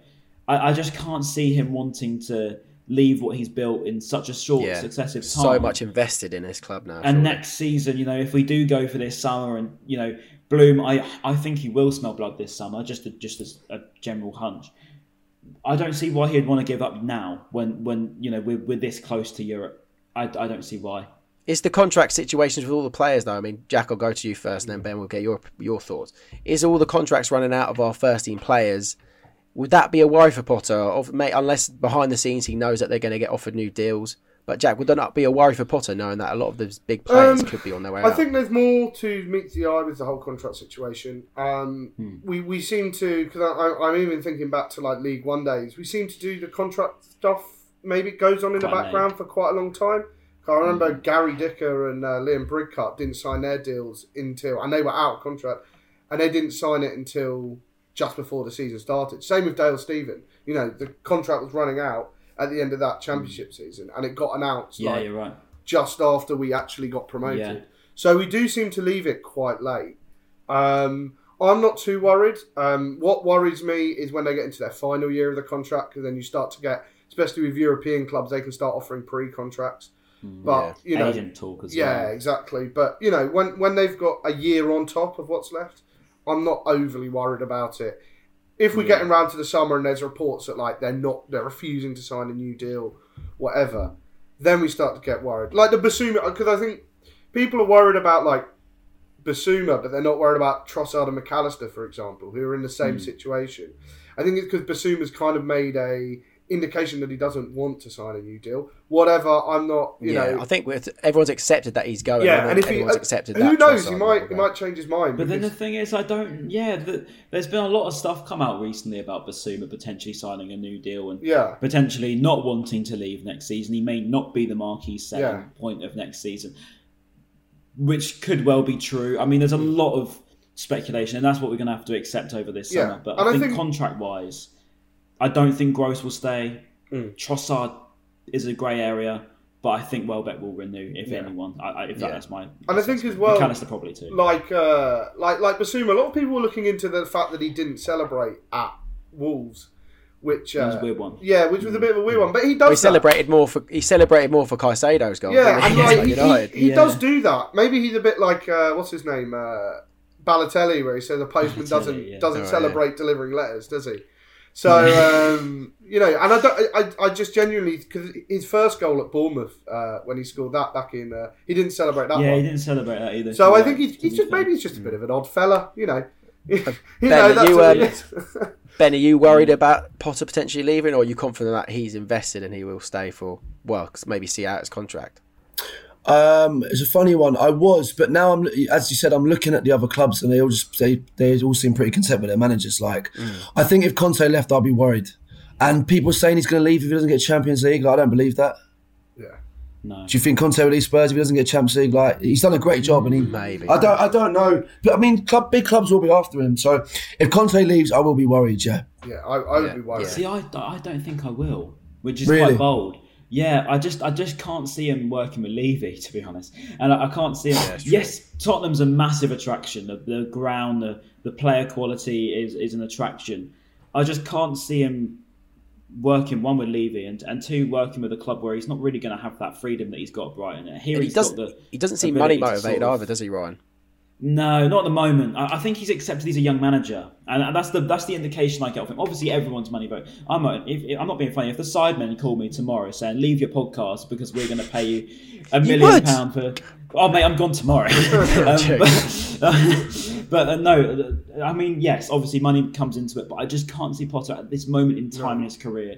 I just can't see him wanting to leave what he's built in such a short, successive time. So much invested in this club now. And next season, you know, if we do go for this summer and, you know, Bloom, I think he will smell blood this summer, just a general hunch. I don't see why he'd want to give up now when you know, we're this close to Europe. I don't see why. Is the contract situations with all the players though? I mean, Jack, I'll go to you first and then Ben, we'll get your thoughts. Is all the contracts running out of our first team players? Would that be a worry for Potter? Unless behind the scenes he knows that they're going to get offered new deals. But Jack, would that not be a worry for Potter knowing that a lot of those big players could be on their way out? I think there's more to meet the eye with the whole contract situation. We seem to, because I'm even thinking back to like League One days, we seem to do the contract stuff, maybe it goes on in the background for quite a long time. I remember Gary Dicker and Liam Bridcutt didn't sign their deals until, and they were out of contract, and they didn't sign it until just before the season started. Same with Dale Steven. You know, the contract was running out at the end of that championship season and it got announced just after we actually got promoted. Yeah. So we do seem to leave it quite late. I'm not too worried. What worries me is when they get into their final year of the contract, because then you start to get, especially with European clubs, they can start offering pre-contracts. But, you know, agent talk as well. Yeah, exactly. But, you know, when they've got a year on top of what's left, I'm not overly worried about it. If we're getting round to the summer and there's reports that like they're refusing to sign a new deal, whatever, then we start to get worried. Like the Basuma, because I think people are worried about like Basuma, but they're not worried about Trossard and McAllister, for example, who are in the same situation. I think it's because Basuma's kind of made a indication that he doesn't want to sign a new deal. Whatever, I'm not, you know. I think everyone's accepted that he's going. Yeah, and if everyone's accepted that. Who knows, he might change his mind. But then the thing is, there's been a lot of stuff come out recently about Basuma potentially signing a new deal and potentially not wanting to leave next season. He may not be the marquee selling point of next season, which could well be true. I mean, there's a lot of speculation and that's what we're going to have to accept over this summer. But I think contract-wise, I don't think Gross will stay. Trossard is a grey area, but I think Welbeck will renew, if anyone. That's my... And I think as well... McAllister probably too. Like Basuma, a lot of people were looking into the fact that he didn't celebrate at Wolves, which... was a weird one. Yeah, which was a bit of a weird one, but he does He celebrated more for Caicedo's goal. Yeah, and like, he does do that. Maybe he's a bit like, what's his name? Balotelli, where he says the postman doesn't celebrate delivering letters, does he? So, you know, and I just genuinely, because his first goal at Bournemouth, when he scored that back in, he didn't celebrate that one. Yeah, he didn't celebrate that either. So I think he's just a bit of an odd fella, you know. Ben, are you worried about Potter potentially leaving, or are you confident that he's invested and he will stay for, well, maybe see out his contract? It's a funny one. I was, but now I'm, as you said, I'm looking at the other clubs, and they all seem pretty content with their managers. Like, I think if Conte left, I'd be worried. And people saying he's going to leave if he doesn't get Champions League, like, I don't believe that. Yeah. No. Do you think Conte will leave Spurs if he doesn't get Champions League? Like, he's done a great job, and he maybe. I don't know, but I mean, big clubs will be after him. So if Conte leaves, I will be worried. Yeah. Yeah, I would be worried. Yeah. See, I don't think I will, which is really quite bold. Yeah, I just can't see him working with Levy, to be honest. And I can't see him. Yeah, yes, Tottenham's a massive attraction. The ground, the player quality is an attraction. I just can't see him working, one, with Levy, and two, working with a club where he's not really going to have that freedom that he's got at Brighton. He doesn't seem money motivated either, does he, Ryan? No, not at the moment. I think he's accepted he's a young manager, and that's the indication I get of him. Obviously, everyone's money, but I'm not being funny. If the sidemen call me tomorrow saying, leave your podcast because we're going to pay you £1 million for... Oh, mate, I'm gone tomorrow. But no, I mean, yes, obviously money comes into it, but I just can't see Potter at this moment in time in his career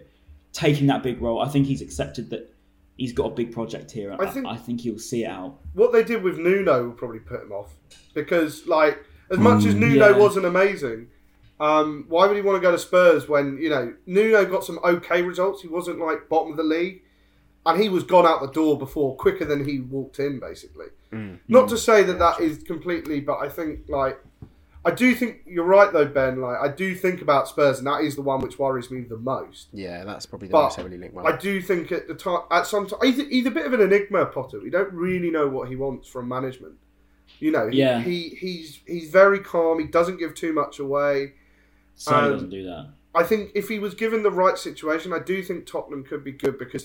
taking that big role. I think he's accepted that he's got a big project here. I think he'll see it out. What they did with Nuno will probably put him off, because, like, as much as Nuno wasn't amazing, why would he want to go to Spurs when, you know, Nuno got some okay results? He wasn't, like, bottom of the league, and he was gone out the door before quicker than he walked in, basically. Not to say that is completely, but I think, like, I do think you're right though, Ben. Like, I do think about Spurs, and that is the one which worries me the most. Yeah, that's probably the most heavily linked one. I do think at the time, he's a bit of an enigma, Potter. We don't really know what he wants from management. You know, he's very calm. He doesn't give too much away. So he doesn't do that. I think if he was given the right situation, I do think Tottenham could be good, because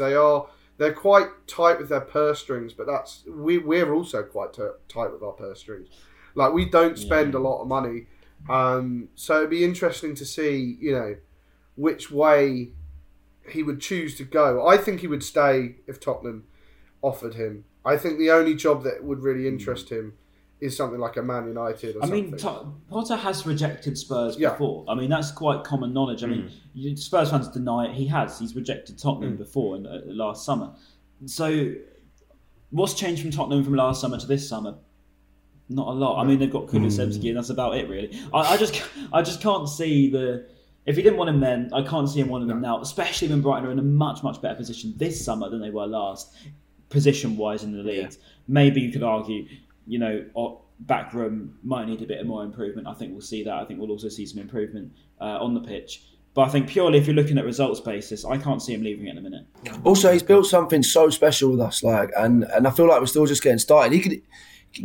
they're quite tight with their purse strings, but we're also quite tight with our purse strings. Like, we don't spend a lot of money. So it'd be interesting to see, you know, which way he would choose to go. I think he would stay if Tottenham offered him. I think the only job that would really interest him is something like a Man United or something. I mean, Potter has rejected Spurs before. I mean, that's quite common knowledge. I mean, Spurs fans deny it. He has. He's rejected Tottenham before in last summer. So what's changed from Tottenham from last summer to this summer? Not a lot. I mean, they've got Kulusevski, and that's about it, really. I just can't see the... If he didn't want him then, I can't see him wanting him now, especially when Brighton are in a much, much better position this summer than they were last, position-wise in the league. Yeah. Maybe you could argue, you know, backroom might need a bit more improvement. I think we'll see that. I think we'll also see some improvement on the pitch. But I think purely if you're looking at results basis, I can't see him leaving at the minute. Also, he's built something so special with us, like, and I feel like we're still just getting started. He could...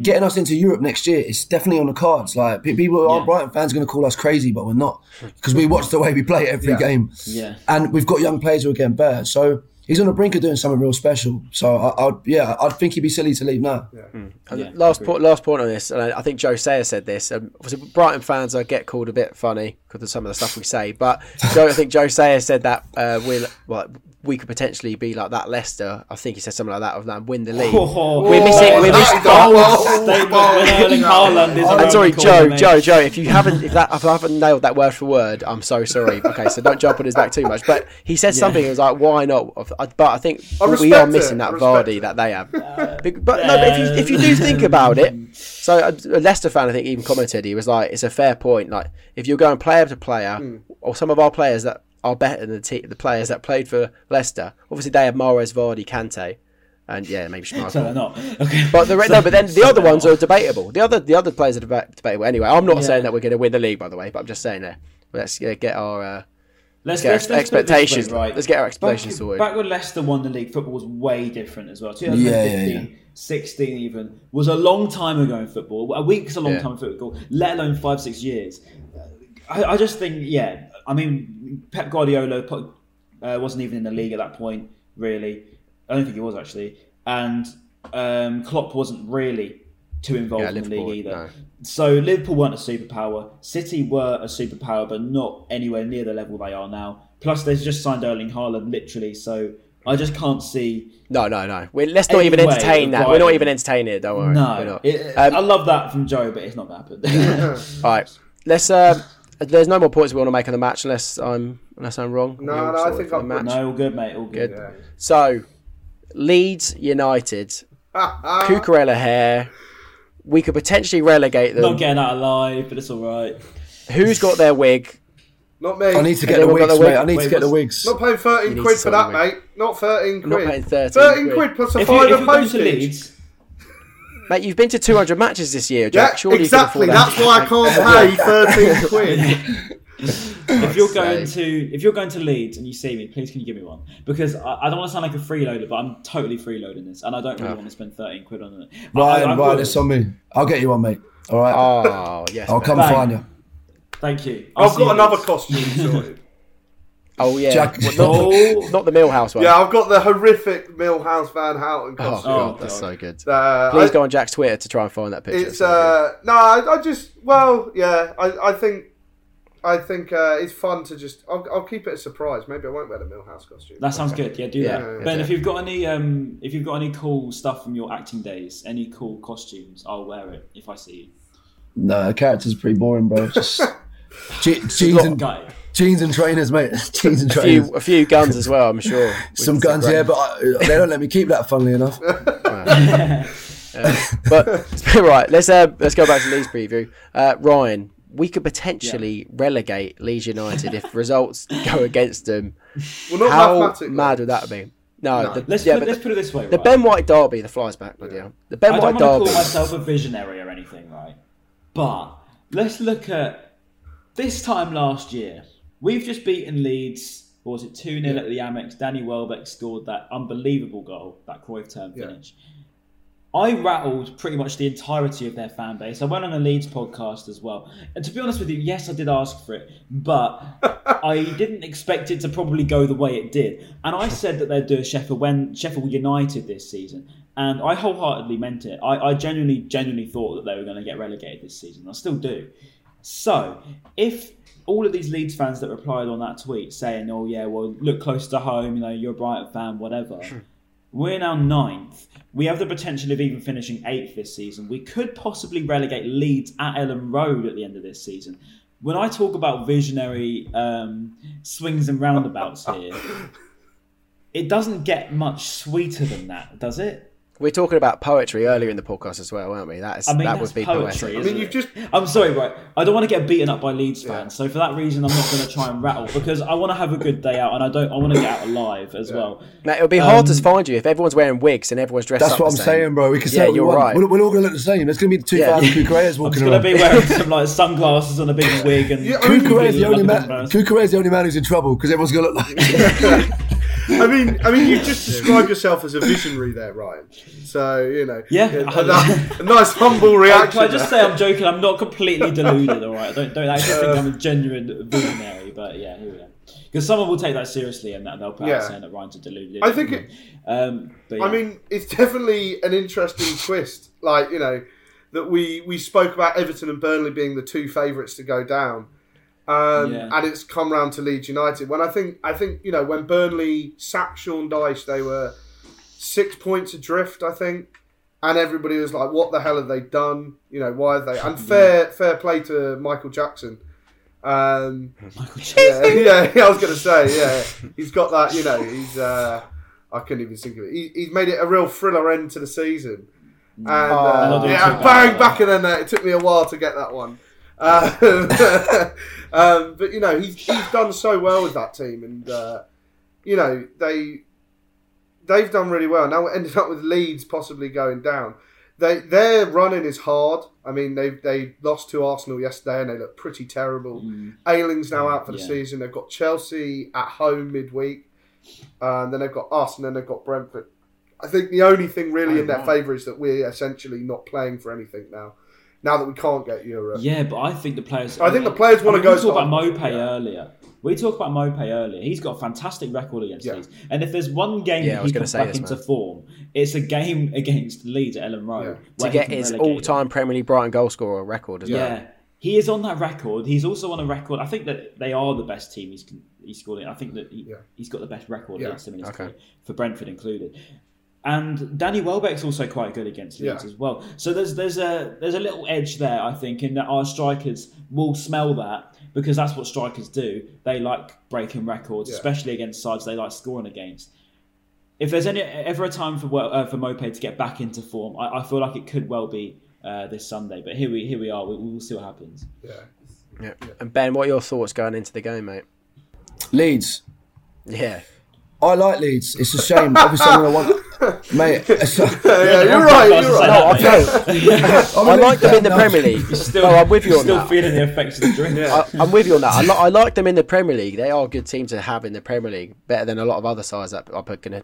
Getting us into Europe next year is definitely on the cards. Like, people who aren't Brighton fans are going to call us crazy, but we're not, because we watch the way we play every game. Yeah. And we've got young players who are getting better. So he's on the brink of doing something real special. So I think he'd be silly to leave now. Yeah. Last point on this, and I think Joe Sayer said this. Obviously, Brighton fans get called a bit funny because of some of the stuff we say, but I think Joe Sayer said that we could potentially be like that Leicester. I think he said something like that, of them win the league. We're missing. I'm sorry, Joe. If I haven't nailed that word for word, I'm so sorry. Okay, so don't jump on his back too much. But he said something. It was like, why not? But I think we are missing that Vardy that they have. But if you do think about it, so a Leicester fan, I think, even commented. He was like, "It's a fair point. Like, if you're going player to player, or some of our players that." Are better than the players that played for Leicester. Obviously, they have Mahrez, Vardy, Kante, and maybe Schmeichel. So they're not. Okay. But the other ones are debatable. The other players are debatable. Anyway, I'm not saying that we're going to win the league, by the way, but I'm just saying that let's get our expectations right. Let's get our expectations sorted. Back when Leicester won the league, football was way different as well. 2015, 16 even was a long time ago in football. A week's a long time in football, let alone 5-6 years. I just think, I mean, Pep Guardiola wasn't even in the league at that point, really. I don't think he was, actually. And Klopp wasn't really too involved in the league either. No. So Liverpool weren't a superpower. City were a superpower, but not anywhere near the level they are now. Plus, they've just signed Erling Haaland, literally. So I just can't see... No. Let's not even entertain that. We're not even entertaining it, don't worry. No. I love that from Joe, but it's not going to happen. All right. Let's... There's no more points we want to make on the match unless I'm wrong. No, I think I'm all good, mate. All good. Yeah. So, Leeds United Cucurella hair. We could potentially relegate them. Not getting out alive, but it's all right. Who's got their wig? Not me. I need to get the wigs, mate. I need to get the wigs. Not paying 13 quid for that, mate. Not 13 quid. Not paying 13 quid plus a £5 postage. Mate, you've been to 200 matches this year, Jack. Yeah, surely exactly. You can afford that. That's why I can't pay 13 quid. If you're going to Leeds and you see me, please can you give me one? Because I don't want to sound like a freeloader, but I'm totally freeloading this, and I don't really want to spend 13 quid on it. Ryan, it's on me. I'll get you one, mate. All right. Oh yes. I'll come find you. Thank you. I've got another costume sorted. Oh yeah, Jack. Not the Millhouse one. Yeah, I've got the horrific Millhouse Van Houten costume. Oh, that's so good. Please go on Jack's Twitter to try and find that picture. It's I think it's fun to just. I'll keep it a surprise. Maybe I won't wear the Millhouse costume. That sounds good. Yeah, do that. Yeah, Ben, if you've got any, cool stuff from your acting days, any cool costumes, I'll wear it if I see you. No, the character's pretty boring, bro. Just jeans and trainers, mate. Jeans and trainers. A few guns as well, I'm sure. Some guns, yeah, but they don't let me keep that. Funnily enough. Right. Let's go back to Leeds preview. Ryan. We could potentially relegate Leeds United if results go against them. Well, not how mad would that be? No. Let's put it this way. The Ben White derby, the flies back. Yeah. Yeah. The Ben White derby. I don't want to call myself a visionary or anything, right? But let's look at this time last year. We've just beaten Leeds, or was it 2-0 at the Amex? Danny Welbeck scored that unbelievable goal, that Cruyff turn finish. I rattled pretty much the entirety of their fan base. I went on a Leeds podcast as well. And to be honest with you, yes, I did ask for it, but I didn't expect it to probably go the way it did. And I said that they'd do a Sheffield United this season. And I wholeheartedly meant it. I genuinely thought that they were going to get relegated this season. I still do. So if all of these Leeds fans that replied on that tweet saying, oh, yeah, well, look close to home, you know, you're a Brighton fan, whatever... We're now 9th. We have the potential of even finishing 8th this season. We could possibly relegate Leeds at Ellen Road at the end of this season. When I talk about visionary swings and roundabouts here, it doesn't get much sweeter than that, does it? We're talking about poetry earlier in the podcast as well, weren't we? That would be poetry. Poetic. I'm sorry, right? I don't want to get beaten up by Leeds fans, so for that reason, I'm not going to try and rattle because I want to have a good day out, and I want to get out alive as well. Now, it'll be hard to find you if everyone's wearing wigs and everyone's dressed. That's what I'm saying, bro. We can say you're right. We're all going to look the same. There's going to be 2,000 Cucurellas walking around. I'm going to be wearing some like sunglasses and a big wig. And Cucurella's the only man who's in trouble because everyone's going to look like. I mean, you just described yourself as a visionary there, Ryan. So, you know. Yeah. A nice humble reaction. Can I just say I'm joking? I'm not completely deluded, all right? I don't actually think I'm a genuine visionary, but yeah, here we go. Because someone will take that seriously and they'll probably saying that Ryan's a deluded. I think it... I mean, it's definitely an interesting twist. Like, you know, that we spoke about Everton and Burnley being the two favourites to go down. And it's come round to Leeds United. When I think you know, when Burnley sacked Sean Dyche, they were 6 points adrift, I think, and everybody was like, "What the hell have they done? You know, why have they?" And fair play to Michael Jackson. Michael Jackson. Yeah, I was going to say, he's got that. You know, he's I couldn't even think of it. He's made it a real thriller end to the season, and back and then it took me a while to get that one. But you know he's done so well with that team, and you know they've done really well. Now we're ending up with Leeds possibly going down. Their running is hard. I mean they lost to Arsenal yesterday and they look pretty terrible. Ailing's now out for the season. They've got Chelsea at home midweek, and then they've got us, and then they've got Brentford. I think the only thing really in their favour is that we're essentially not playing for anything now. Now that we can't get Europe. Yeah, but I think the players... want to go... We talked about Maupay earlier. He's got a fantastic record against Leeds. And if there's one game that he comes back into form, it's a game against Leeds at Ellen Road. Yeah. To get his all-time Premier League Brighton goal scorer record as well. Yeah, he is on that record. He's also on a record. I think that they are the best team he's scored in. I think that he's got the best record against them in his career, for Brentford included. And Danny Welbeck's also quite good against Leeds as well. So there's a little edge there, I think, in that our strikers will smell that because that's what strikers do. They like breaking records, especially against sides they like scoring against. if there's any ever a time for Maupay to get back into form, I feel like it could well be this Sunday. But here we are. We will see what happens. Yeah. And Ben, what are your thoughts going into the game, mate? Leeds. Yeah. I like Leeds. It's a shame. Obviously, I want, mate. You're right. No, I don't. I like them in the Premier League. I'm with you on that. Still feeling the effects of the drink. I'm with you on that. I like them in the Premier League. They are a good team to have in the Premier League, better than a lot of other sides that are going to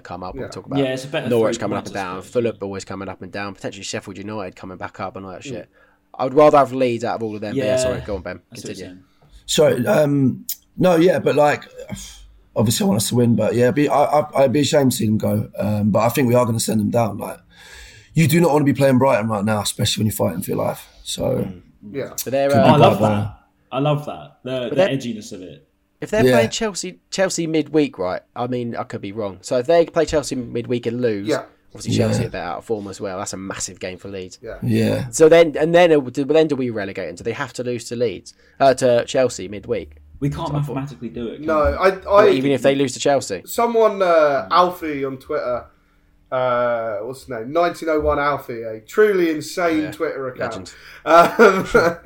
come up. Yeah. We'll talk about it's a better Norwich coming up and down, Fulham always coming up and down, potentially Sheffield United coming back up and all that shit. I would rather have Leeds out of all of them. Yeah, sorry, go on, Ben. Continue. Sorry, but like. Obviously, I want us to win, but I'd be ashamed to see them go. But I think we are going to send them down. Like, you do not want to be playing Brighton right now, especially when you're fighting for your life. So, but I love that. The edginess of it. If they're playing Chelsea midweek, right? I mean, I could be wrong. So if they play Chelsea midweek and lose, obviously Chelsea are a bit out of form as well. That's a massive game for Leeds. Yeah. So then do we relegate them? Do they have to lose to Leeds to Chelsea midweek? We can't mathematically do it. Even if they lose to Chelsea. Someone, Alfie on Twitter, what's his name? 1901 Alfie, a truly insane Twitter account. An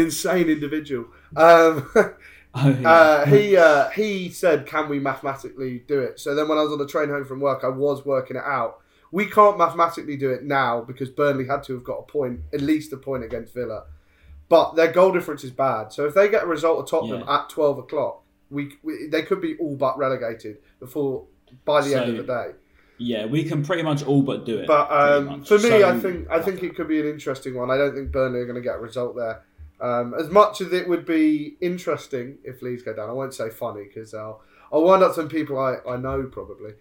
insane individual. He said, can we mathematically do it? So then when I was on the train home from work, I was working it out. We can't mathematically do it now because Burnley had to have got at least a point against Villa. But their goal difference is bad. So if they get a result of Tottenham at 12 o'clock, they could be all but relegated by the end of the day. Yeah, we can pretty much all but do it. But for me, I think it could be an interesting one. I don't think Burnley are going to get a result there. As much as it would be interesting if Leeds go down, I won't say funny because I'll wind up some people I know probably.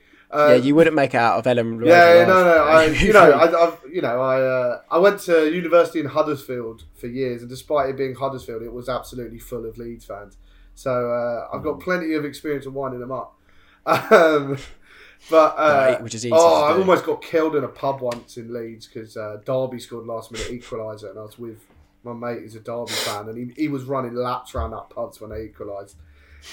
You wouldn't make it out of Ellen. No. I went to university in Huddersfield for years, and despite it being Huddersfield, it was absolutely full of Leeds fans. So I've got plenty of experience of winding them up. Which is easy. Oh, I almost got killed in a pub once in Leeds because Derby scored last-minute equaliser, and I was with my mate who's a Derby fan, and he was running laps around that pub when they equalised.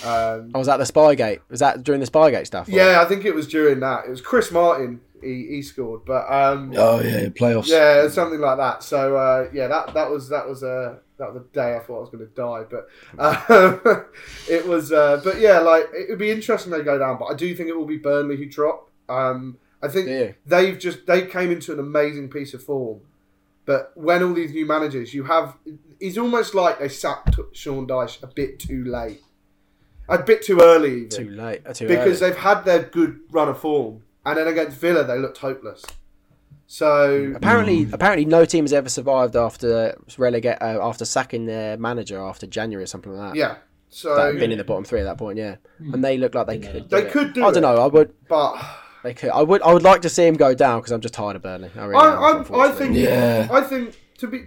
Was that the Spygate? Was that during the Spygate stuff? Yeah, I think it was during that. It was Chris Martin. He scored, but playoffs. Yeah, something like that. So that was the day I thought I was going to die. But it was. It would be interesting they go down. But I do think it will be Burnley who drop. I think they came into an amazing piece of form. But when all these new managers you have, it's almost like they sacked Sean Dyche a bit too early. Too late. Because they've had their good run of form. And then against Villa, they looked hopeless. So apparently, no team has ever survived after sacking their manager after January or something like that. Yeah. So they've been in the bottom three at that point, yeah. And they look like they could do it. I don't know. I would, but they could. I would like to see him go down because I'm just tired of Burnley. I think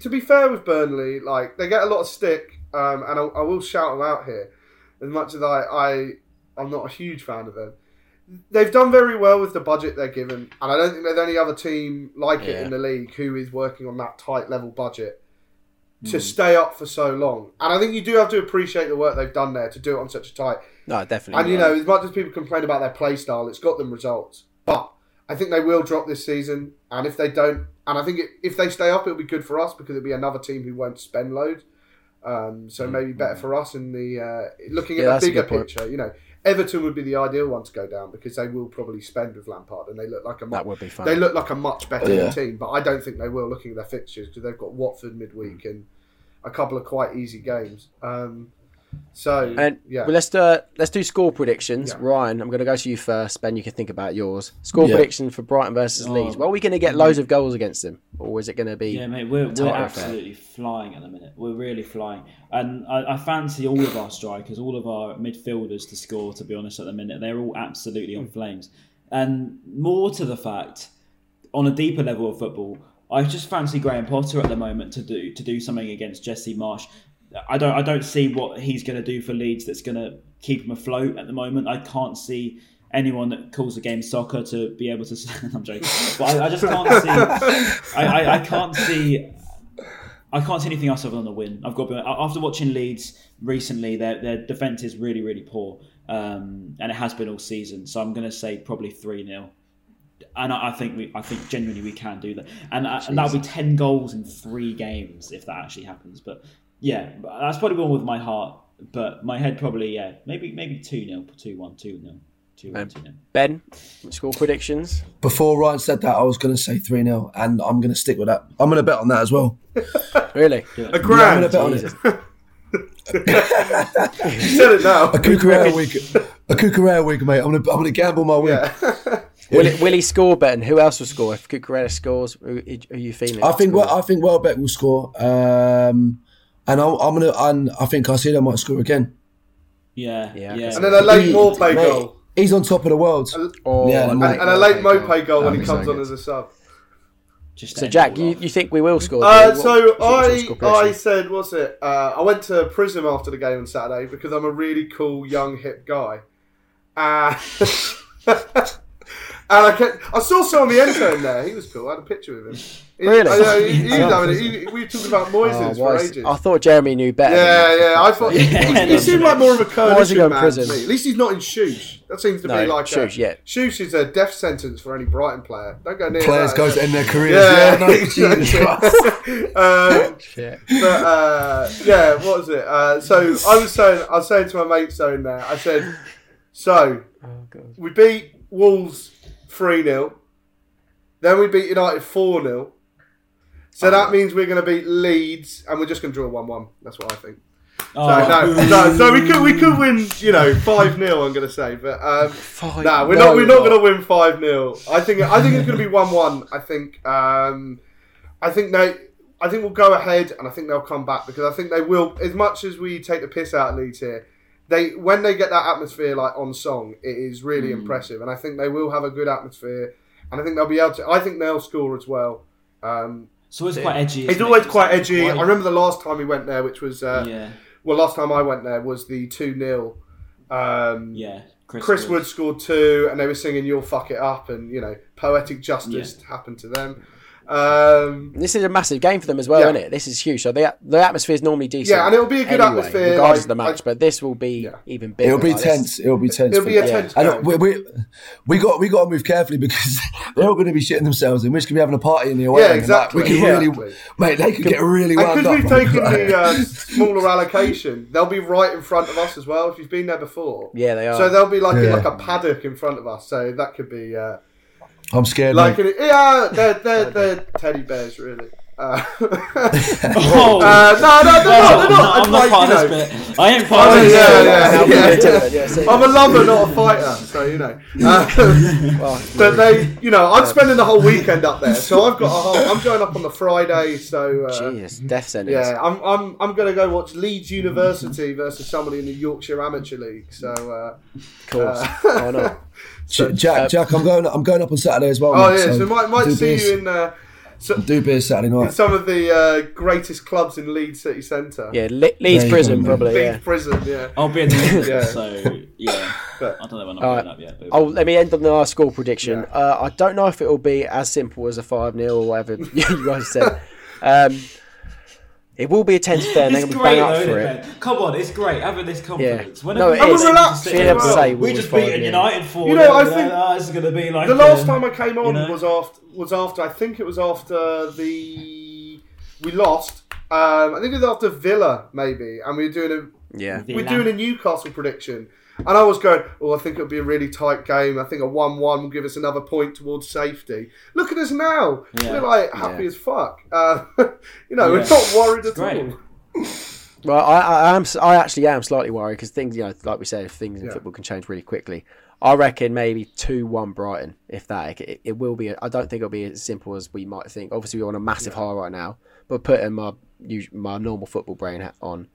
to be fair with Burnley, like they get a lot of stick, and I will shout them out here. As much as I'm not a huge fan of them. They've done very well with the budget they're given, and I don't think there's any other team like it in the league who is working on that tight level budget to stay up for so long. And I think you do have to appreciate the work they've done there to do it on such a tight... No, definitely. And, as much as people complain about their play style, it's got them results. But I think they will drop this season, and if they don't... And I think if they stay up, it'll be good for us because it'll be another team who won't spend loads. So maybe better for us in the looking at the bigger picture. Everton would be the ideal one to go down because they will probably spend with Lampard, and they look like a much better team. But I don't think they will looking at their fixtures because they've got Watford midweek and a couple of quite easy games. Well, let's do score predictions. Yeah. Ryan, I'm going to go to you first. Ben, you can think about yours. Score prediction for Brighton versus Leeds. Well, are we going to get loads of goals against them, or is it going to be? Yeah, mate, we're absolutely flying at the minute. We're really flying, and I fancy all of our strikers, all of our midfielders to score. To be honest, at the minute, they're all absolutely on flames. And more to the fact, on a deeper level of football, I just fancy Graham Potter at the moment to do something against Jesse Marsch. I don't see what he's going to do for Leeds that's going to keep him afloat at the moment. I can't see anyone that calls the game soccer to be able to... I'm joking. But I just can't see... I can't see... I can't see anything else other than a win. I've got to be honest. After watching Leeds recently, their defence is really, really poor, and it has been all season. So I'm going to say probably 3-0. And I think genuinely we can do that. And that'll be 10 goals in 3 games if that actually happens. But yeah, that's probably one with my heart. But my head probably, yeah, maybe 2-0, 2-1, 2-0. 2-1, 2-0. Ben, score predictions? Before Ryan said that, I was going to say 3-0, and I'm going to stick with that. I'm going to bet on that as well. Really? A grand. Yeah, I'm going to bet on it. You said it now. A Cucurella wig, mate. I'm going to gamble my wig. Yeah. Will he score, Ben? Who else will score? If Cucurella scores, who are you feeling? I think Welbeck will score. And I think Caicedo might score again. Yeah. And then a late Maupay goal. He's on top of the world. A late Maupay goal when he comes on as a sub. So Jack, you think we will score? I said, what's it? I went to Prism after the game on Saturday because I'm a really cool, young, hip guy. And I saw someone on the end zone there. He was cool. I had a picture of him. Really? We were talking about Moises for ages. I thought Jeremy knew better. Yeah. I thought he seemed like more of a coalition man to me. At least he's not in Shoes. That seems to be like Shoes. Yeah. Shoes is a death sentence for any Brighton player. Don't go near players that. Players go to end their careers. But what was it? I was saying to my mates in there. I said, we beat Wolves 3-0. Then we beat United 4-0. So that means we're going to beat Leeds, and we're just going to draw 1-1. That's what I think. So we could win, 5-0. I'm going to say, but we're not going to win 5-0. I think it's going to be 1-1. I think we'll go ahead, and I think they'll come back because I think they will. As much as we take the piss out of Leeds here, when they get that atmosphere like on song, it is really impressive, and I think they will have a good atmosphere, and I think they'll be able to. I think they'll score as well. So it's quite edgy. It's always quite edgy. I remember the last time we went there, which was last time I went there was the 2-0. Chris Wood scored 2, and they were singing "You'll fuck it up," and poetic justice happened to them. This is a massive game for them as well, isn't it? This is huge. So the atmosphere is normally decent. Yeah, and it'll be a good atmosphere, regardless of the match. But this will be even bigger. It'll be tense. It'll be tense. It'll be a tense game. And we got to move carefully because they're all going to be shitting themselves, and we're just going to be having a party in the away. Yeah, exactly. They could get really wound up. And because we've taken the smaller allocation, they'll be right in front of us as well. If you've been there before, yeah, they are. So they'll be like a paddock in front of us. So that could be. I'm scared. They're teddy bears, really. No, they're not. I'm not part of this bit. I ain't part of this. I'm a lover, not a fighter. So I'm spending the whole weekend up there. So I've got I'm going up on the Friday. So jeez, death sentence. Yeah, I'm going to go watch Leeds University versus somebody in the Yorkshire Amateur League. So of course, why not? So, Jack, I'm going up on Saturday as well. Oh yeah, so might see you in. Do beer Saturday night. In some of the greatest clubs in Leeds city centre. Yeah, Leeds Prison probably. Leeds Prison, yeah. I'll be in the so yeah. But, I don't know when I'm going up yet. But let me end on our score prediction. Yeah. I don't know if it will be as simple as a 5-0 or whatever you guys said. It will be a tense fair, and they're going to be bang up for it. Come on, it's great having this confidence. Yeah. We just beat United 4. I think this is going to be like the last time I came on was after. I think it was after we lost. I think it was after Villa maybe, and we were doing a Newcastle prediction, and I was going, I think it'll be a really tight game. I think a 1-1 will give us another point towards safety. Look at us now. We're happy as fuck. We're not worried at all. Well, I actually am slightly worried because things, like we said, things in football can change really quickly. I reckon maybe 2-1 Brighton, if that. It will be. I don't think it'll be as simple as we might think. Obviously, we're on a massive high right now, but putting my normal football brain on,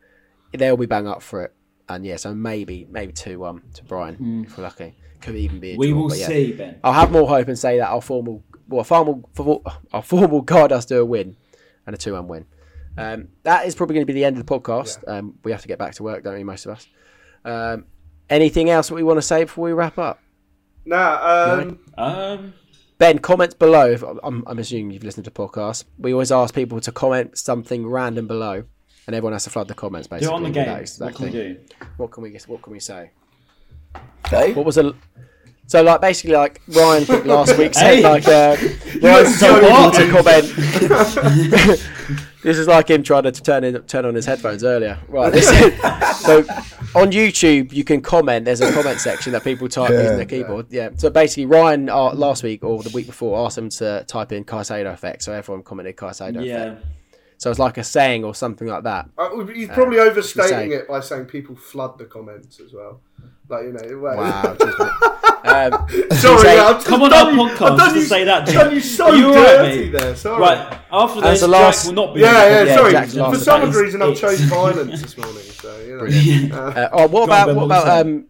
they'll be bang up for it. And so maybe 2-1 to Brighton if we're lucky. Could even be. We will see, Ben. I'll have more hope and say that our form will guide us to a win and a 2-1 win. That is probably going to be the end of the podcast. Yeah. We have to get back to work, don't we? Most of us. Anything else that we want to say before we wrap up? Nah. Ben, comments below. I'm assuming you've listened to podcasts. We always ask people to comment something random below, and everyone has to flood the comments basically. You're on the game. Exactly. What can we do? What can we say? Hey? What was a... So, like, basically, like, Ryan last week said, like, Ryan's so hard to comment. This is like him trying to turn on his headphones earlier. Right, so, on YouTube, you can comment. There's a comment section that people type using their keyboard. Yeah. So, basically, Ryan last week or the week before asked him to type in Caicedo effect. So, everyone commented Caicedo effect. So, it's like a saying or something like that. He's probably overstating it by saying people flood the comments as well. Like, you know, wow. Sorry, come on our podcast to say that. Done you so dirty there. Sorry. Right, after this, Jack will not be. Yeah, sorry. For some odd reason, I've chosen violence this morning. So, you know. What about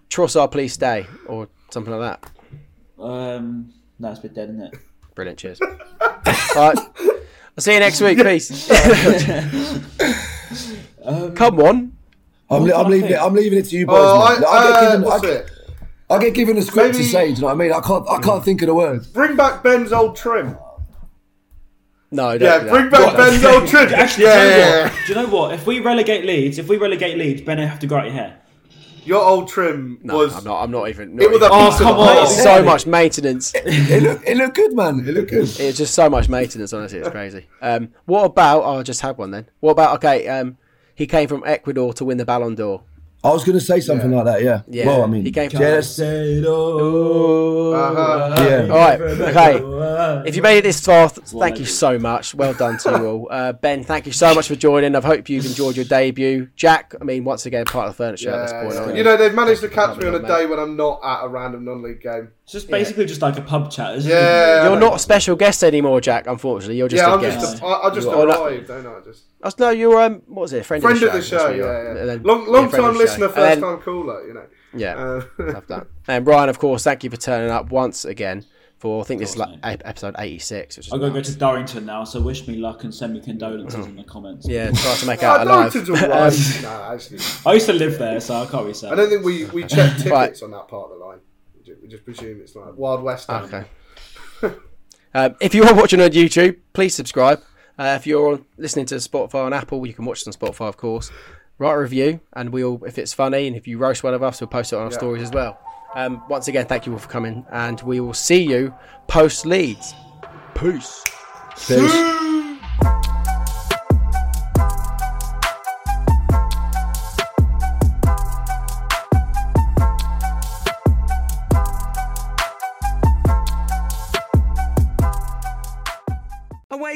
Trossard? Please stay, or something like that. That's a bit dead, isn't it? Brilliant. Cheers. All right, I'll see you next week. Peace. Come on. I'm leaving it to you boys. I get given a script to say, do you know what I mean? I can't think of the words. Bring back Ben's old trim. No, don't. Yeah, bring back Ben's old trim. Actually, do you know what? If we relegate Leeds, Ben, I have to grow out your hair. Your old trim was... No, I'm not even... It was so much maintenance. It looked good, man. It looked good. It's just so much maintenance, honestly. It's crazy. What about... Oh, I just had one then. What about... Okay, he came from Ecuador to win the Ballon d'Or. I was going to say something like that, yeah. Well, I mean... He came from... Caicedo. Yeah. All right, okay. If you made it this far, thank you so much. Well done to you all. Ben, thank you so much for joining. I hope you've enjoyed your debut. Jack, I mean, once again, part of the furniture at this point. Yeah. You know, they've managed to catch me on a day when I'm not at a random non-league game. It's just basically just like a pub chat, isn't it? You're not a special guest anymore, Jack, unfortunately. You're just a guest. I just arrived, don't I? No, you're what was it? Friend of the show. Long time listener, first time caller. You know. Yeah, love that. And Ryan, of course, thank you for turning up once again for I think this is episode 86. I'm going to go to Durrington now, so wish me luck and send me condolences in the comments. Yeah, try to make out alive. Durrington's all right. I used to live there, so I can't be sad. I don't think we check tickets on that part of the line. We just presume it's like Wild West. Okay. If you are watching on YouTube, please subscribe. If you're listening to Spotify and Apple, you can watch it on Spotify, of course. Write a review, and we'll, if it's funny, and if you roast one of us, we'll post it on our stories as well. Once again, thank you all for coming, and we will see you post Leeds. Peace. Peace.